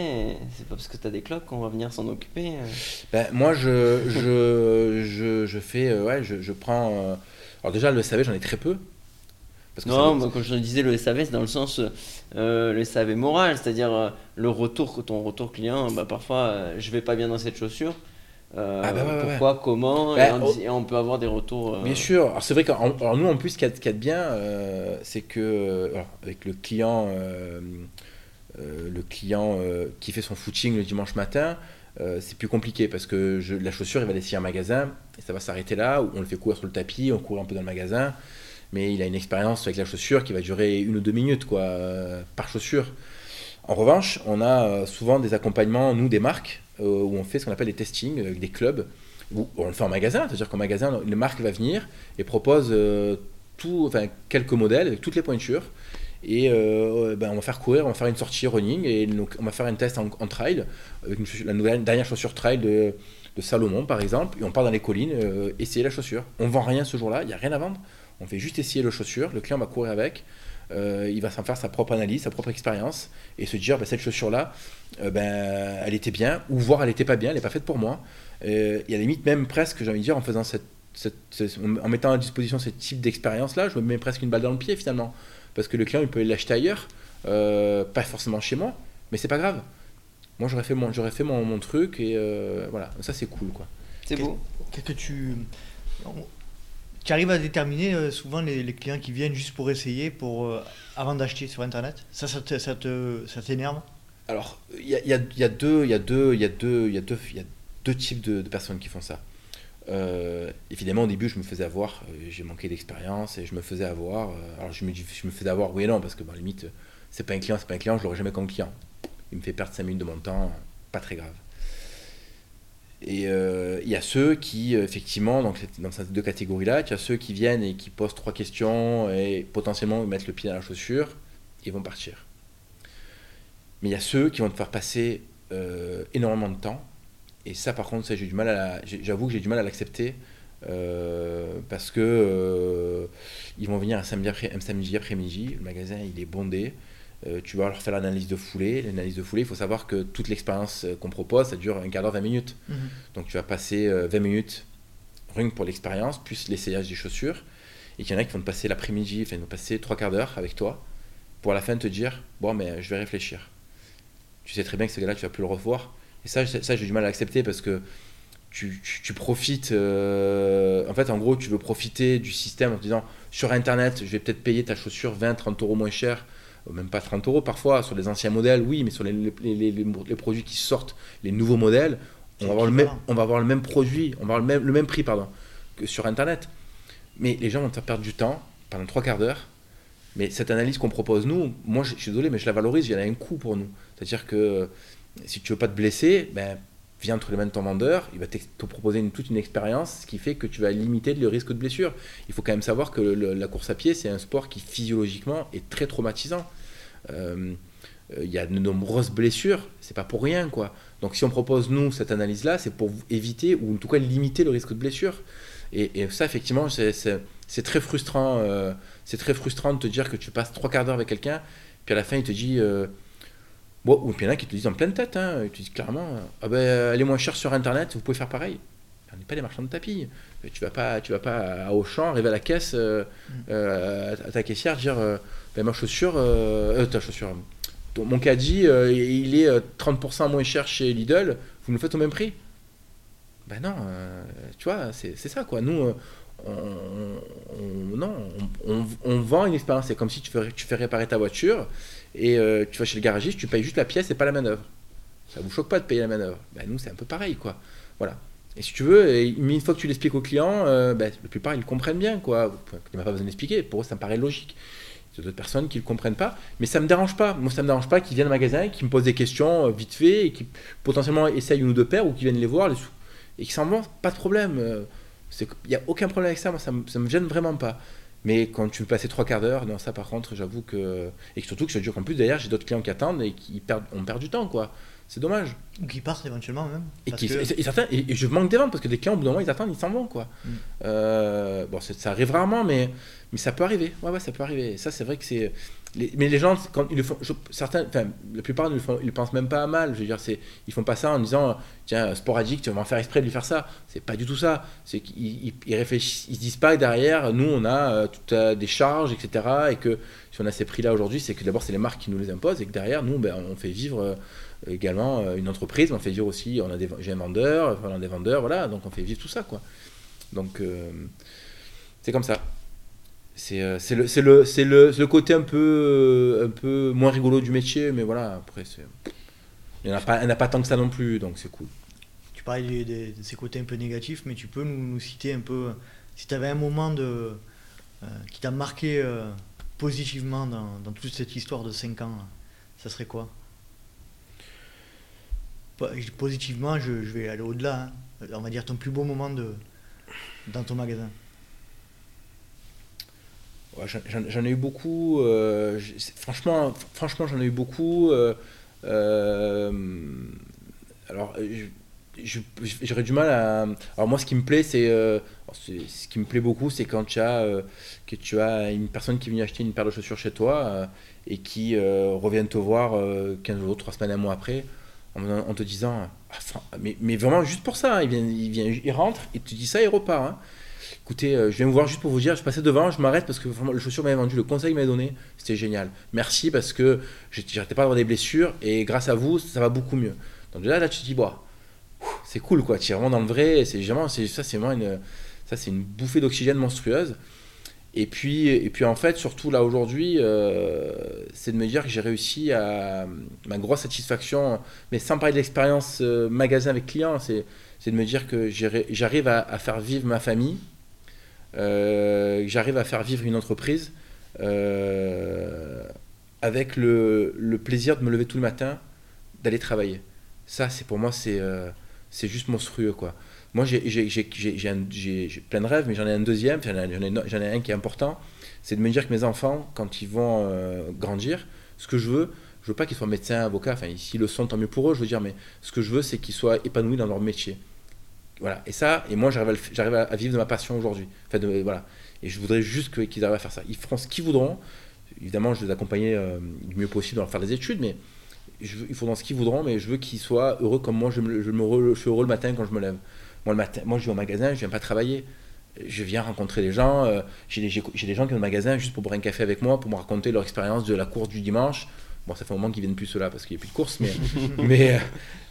c'est pas parce que tu as des cloques qu'on va venir s'en occuper. Ben, moi, je prends... Alors déjà, le SAV, j'en ai très peu. Quand je disais le SAV, c'est dans le sens le SAV moral, c'est-à-dire ton retour client, parfois je vais pas bien dans cette chaussure, pourquoi, comment, et on peut avoir des retours. Bien sûr, alors c'est vrai que nous en plus, ce qu'il y a de bien, c'est que avec le client qui fait son footing le dimanche matin, c'est plus compliqué parce que la chaussure, il va laisser un magasin et ça va s'arrêter là, où on le fait courir sur le tapis, on court un peu dans le magasin. Mais il a une expérience avec la chaussure qui va durer 1 ou 2 minutes quoi, par chaussure. En revanche, on a souvent des accompagnements, nous, des marques, où on fait ce qu'on appelle des testings avec des clubs, où on le fait en magasin, c'est-à-dire qu'en magasin, une marque va venir et propose quelques modèles avec toutes les pointures. Et on va faire une sortie running et on va faire un test en trail, avec la dernière chaussure trail de Salomon, par exemple, et on part dans les collines, essayer la chaussure. On ne vend rien ce jour-là, il n'y a rien à vendre. On fait juste essayer la chaussure, le client va courir avec, il va s'en faire sa propre analyse, sa propre expérience et se dire cette chaussure-là, elle était bien, ou voir elle n'était pas bien, elle n'est pas faite pour moi. Et à la limite même presque, j'ai envie de dire, en faisant en mettant à disposition ce type d'expérience-là, je me mets presque une balle dans le pied finalement, parce que le client il peut l'acheter ailleurs, pas forcément chez moi, mais c'est pas grave. Moi j'aurais fait mon truc et voilà, ça c'est cool, quoi. C'est beau. Tu arrives à déterminer souvent les clients qui viennent juste pour essayer, avant d'acheter sur internet. Ça t'énerve ? Alors, il y a deux types de personnes qui font ça. Évidemment, au début, je me faisais avoir. J'ai manqué d'expérience et je me faisais avoir. Alors, je me faisais avoir, oui et non, parce que, limite, c'est pas un client, je l'aurai jamais comme client. Il me fait perdre 5 minutes de mon temps, pas très grave. Et il y a ceux qui, effectivement, donc dans ces deux catégories-là, il y a ceux qui viennent et qui posent 3 questions et potentiellement mettent le pied dans la chaussure et vont partir. Mais il y a ceux qui vont te faire passer énormément de temps. Et ça, par contre, ça, j'avoue que j'ai du mal à l'accepter parce que ils vont venir un samedi après-midi, le magasin il est bondé. Tu vas leur faire l'analyse de foulée. L'analyse de foulée, il faut savoir que toute l'expérience qu'on propose, ça dure un quart d'heure, 20 minutes. Mmh. Donc tu vas passer 20 minutes rien que pour l'expérience, plus l'essayage des chaussures. Et qu'il y en a qui vont te passer l'après-midi, enfin ils vont passer 3 quarts d'heure avec toi pour à la fin te dire « Bon, mais je vais réfléchir. » Tu sais très bien que ce gars-là, tu vas plus le revoir. Et ça j'ai du mal à l'accepter parce que tu profites… en fait, en gros, tu veux profiter du système en te disant « Sur Internet, je vais peut-être payer ta chaussure 20-30 € moins cher. » Même pas 30 € parfois, sur les anciens modèles, oui, mais sur les produits qui sortent, les nouveaux modèles, on va avoir le même prix que sur Internet. Mais les gens vont te faire perdre du temps pendant 3 quarts d'heure. Mais cette analyse qu'on propose, nous, moi je suis désolé, mais je la valorise, il y en a un coût pour nous. C'est-à-dire que si tu veux pas te blesser, viens entre les mains de ton vendeur, il va te proposer toute une expérience, ce qui fait que tu vas limiter le risque de blessure. Il faut quand même savoir que la course à pied, c'est un sport qui physiologiquement est très traumatisant. il y a de nombreuses blessures, c'est pas pour rien quoi. Donc si on propose nous cette analyse là, c'est pour éviter ou en tout cas limiter le risque de blessure. Et ça effectivement c'est très frustrant, c'est très frustrant de te dire que tu passes 3 quarts d'heure avec quelqu'un, puis à la fin il te dit bon, ou puis il y en a qui te disent en pleine tête, hein, ils te disent clairement ah ben elle est moins chère sur internet, vous pouvez faire pareil. On n'est pas des marchands de tapis. Tu vas pas à Auchan arriver à la caisse à ta caissière dire ben ma chaussure ta chaussure, mon caddie, il est 30% moins cher chez Lidl, vous nous faites au même prix? Ben non, tu vois, c'est ça quoi. Nous, on vend une expérience. C'est comme si tu fais réparer ta voiture et tu vas chez le garagiste, tu payes juste la pièce et pas la manœuvre. Ça vous choque pas de payer la manœuvre? Ben nous, c'est un peu pareil quoi. Voilà. Et si tu veux, une fois que tu l'expliques au client, ben, la plupart ils le comprennent bien quoi. Tu n'as pas besoin d'expliquer, pour eux ça me paraît logique. Il y a d'autres personnes qui ne le comprennent pas, mais ça ne me dérange pas. Moi, ça ne me dérange pas qu'ils viennent au magasin et qu'ils me posent des questions vite fait et qu'ils potentiellement essayent une ou deux paires ou qu'ils viennent les voir et qu'ils s'en vont, pas de problème. Il n'y a aucun problème avec ça, moi, ça me gêne vraiment pas. Mais quand tu me passais 3 quarts d'heure, non, ça par contre, j'avoue que. Et surtout que je te dis qu'en plus, derrière, j'ai d'autres clients qui attendent et on perd du temps, quoi. C'est dommage. Ou qui partent éventuellement même. Et je manque des ventes parce que des clients, au bout d'un moment, ils attendent, ils s'en vont, quoi. Bon, ça arrive rarement, mais ça peut arriver. Ouais, ça peut arriver. Et ça, c'est vrai que c'est. Mais les gens, quand ils le font, la plupart ils le pensent même pas à mal. Je veux dire, ils font pas ça en disant tiens, Sport Addict, on va en faire exprès de lui faire ça. C'est pas du tout ça. C'est qu'ils réfléchissent, ils se disent pas que derrière, nous, on a toutes des charges, etc. Et que si on a ces prix-là aujourd'hui, c'est que d'abord, c'est les marques qui nous les imposent et que derrière, nous, ben, on fait vivre. Également une entreprise, on fait vivre aussi, j'ai un vendeur, on a des vendeurs, voilà, donc on fait vivre tout ça quoi. Donc c'est comme ça. C'est le côté un peu moins rigolo du métier, mais voilà, après il n'y en a pas tant que ça non plus, donc c'est cool. Tu parles de ces côtés un peu négatifs, mais tu peux nous citer un peu si tu avais un moment qui t'a marqué positivement dans toute cette histoire de 5 ans, ça serait quoi? Positivement, je vais aller au-delà, hein. On va dire ton plus beau moment dans ton magasin. Ouais, j'en ai eu beaucoup, franchement j'en ai eu beaucoup. Alors j'aurais du mal à... Alors moi ce qui me plaît, ce qui me plaît beaucoup, c'est quand tu as une personne qui vient acheter une paire de chaussures chez toi et qui revient te voir 15 jours, 3 semaines, un mois après. En te disant, mais vraiment juste pour ça, il rentre, il te dit ça, il repart. Hein. Écoutez, je viens vous voir juste pour vous dire, je passais devant, je m'arrête parce que le chaussure m'avait vendu, le conseil m'avait donné, c'était génial. Merci parce que j'arrêtais pas d'avoir des blessures et grâce à vous, ça va beaucoup mieux. Donc là tu te dis, bah, c'est cool quoi, tu es vraiment dans le vrai, c'est une bouffée d'oxygène monstrueuse. Et puis en fait, surtout là aujourd'hui, c'est de me dire que j'ai réussi à ma grosse satisfaction, mais sans parler de l'expérience magasin avec client, c'est de me dire que j'arrive à faire vivre ma famille, j'arrive à faire vivre une entreprise avec le plaisir de me lever tout le matin, d'aller travailler. Ça, c'est pour moi, c'est juste monstrueux, quoi. Moi, j'ai plein de rêves, mais j'en ai un deuxième, j'en ai un qui est important, c'est de me dire que mes enfants, quand ils vont grandir, ce que je veux pas qu'ils soient médecins, avocats, enfin, s'ils le sont, tant mieux pour eux, je veux dire, mais ce que je veux, c'est qu'ils soient épanouis dans leur métier. Voilà, et ça, et moi, j'arrive à vivre de ma passion aujourd'hui. Enfin, voilà, et je voudrais juste qu'ils arrivent à faire ça. Ils feront ce qu'ils voudront, évidemment, je vais les accompagner du mieux possible dans leur faire des études, mais ils feront ce qu'ils voudront, mais je veux qu'ils soient heureux comme moi, je suis heureux le matin quand je me lève. Moi, le matin, moi je vais au magasin, je ne viens pas travailler. Je viens rencontrer les gens. J'ai des gens qui viennent au magasin juste pour boire un café avec moi, pour me raconter leur expérience de la course du dimanche. Bon, ça fait un moment qu'ils ne viennent plus ceux-là parce qu'il n'y a plus de course.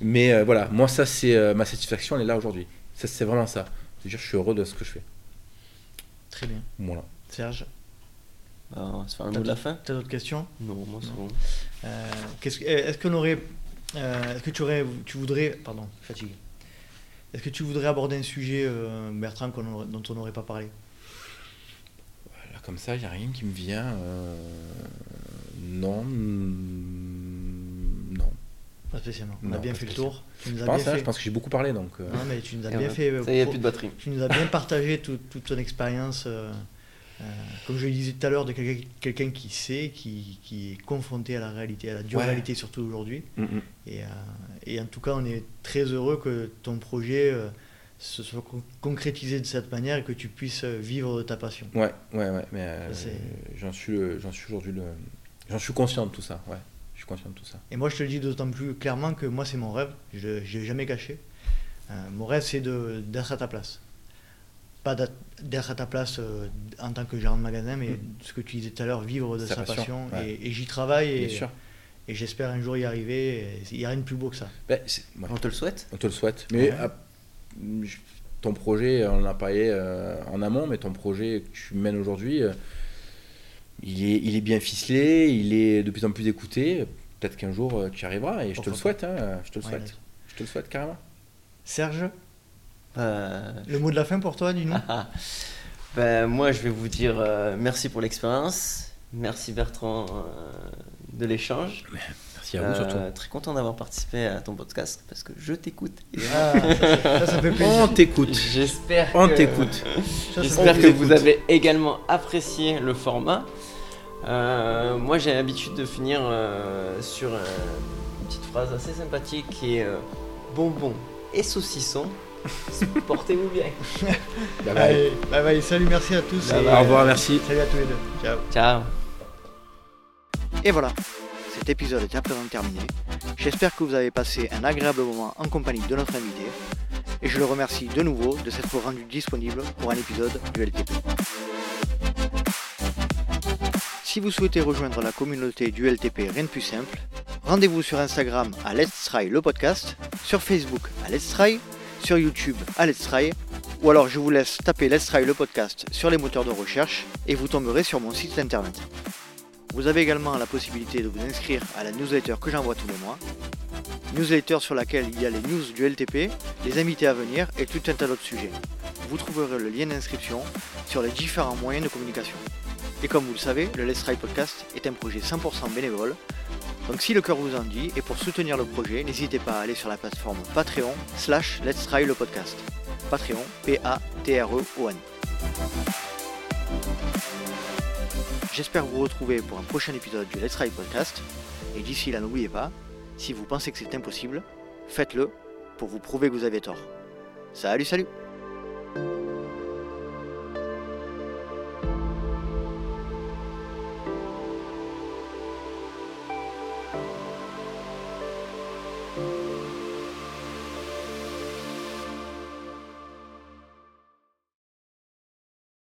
Mais voilà, moi, ça, c'est ma satisfaction, elle est là aujourd'hui. Ça, c'est vraiment ça. Je suis heureux de ce que je fais. Très bien. Voilà. Serge, on se fait un mot de la fin. Tu as d'autres questions? Non, moi, c'est bon. Est-ce que tu voudrais aborder un sujet, Bertrand, dont on n'aurait pas parlé? Voilà, comme ça, il n'y a rien qui me vient. Non. Pas spécialement. On a bien fait le tour. Je pense que j'ai beaucoup parlé. Donc, Non, mais tu nous as bien fait... Ça y est, il n'y a plus de batterie. Tu nous as bien partagé toute ton expérience Comme je le disais tout à l'heure, de quelqu'un qui sait, qui est confronté à la réalité, à la dure réalité surtout aujourd'hui. Mmh. Et en tout cas, on est très heureux que ton projet se soit concrétisé de cette manière et que tu puisses vivre de ta passion. Ouais. Mais j'en suis conscient de tout ça. Ouais, je suis conscient de tout ça. Et moi, je te le dis d'autant plus clairement que moi, c'est mon rêve. Je ne l'ai jamais caché. Mon rêve, c'est d'être à ta place. Pas d'être à ta place en tant que gérant de magasin, mais ce que tu disais tout à l'heure, vivre de sa passion. Et j'y travaille et j'espère un jour y arriver. Il n'y a rien de plus beau que ça. On te le souhaite. On te le souhaite. Mais ton projet, on en a parlé en amont, mais ton projet que tu mènes aujourd'hui, il est bien ficelé, il est de plus en plus écouté. Peut-être qu'un jour, tu y arriveras et je te le souhaite. Hein, je te le souhaite. Je te le souhaite carrément. Serge, le mot de la fin pour toi, dis-nous. Moi, je vais vous dire merci pour l'expérience. Merci Bertrand de l'échange. Merci à vous surtout. Très content d'avoir participé à ton podcast parce que je t'écoute. Ça fait plaisir. On t'écoute. J'espère que vous avez également apprécié le format. Moi, j'ai l'habitude de finir sur une petite phrase assez sympathique qui est bonbon et saucisson. Portez-vous bien. Bye bye, salut, merci à tous. Au revoir, merci. Salut à tous les deux. Ciao. Et voilà, cet épisode est à présent terminé. J'espère que vous avez passé un agréable moment en compagnie de notre invité. Et je le remercie de nouveau de s'être rendu disponible pour un épisode du LTP. Si vous souhaitez rejoindre la communauté du LTP, rien de plus simple. Rendez-vous sur Instagram à Let's Try le podcast, sur Facebook à Let's Try, sur YouTube à Let's Try, ou alors je vous laisse taper Let's Try le podcast sur les moteurs de recherche et vous tomberez sur mon site internet. Vous avez également la possibilité de vous inscrire à la newsletter que j'envoie tous les mois, newsletter sur laquelle il y a les news du LTP, les invités à venir et tout un tas d'autres sujets. Vous trouverez le lien d'inscription sur les différents moyens de communication. Et comme vous le savez, le Let's Try podcast est un projet 100% bénévole. Donc si le cœur vous en dit, et pour soutenir le projet, n'hésitez pas à aller sur la plateforme Patreon/Let's Try le podcast. Patreon, P-A-T-R-E-O-N. J'espère vous retrouver pour un prochain épisode du Let's Try podcast. Et d'ici là, n'oubliez pas, si vous pensez que c'est impossible, faites-le pour vous prouver que vous avez tort. Salut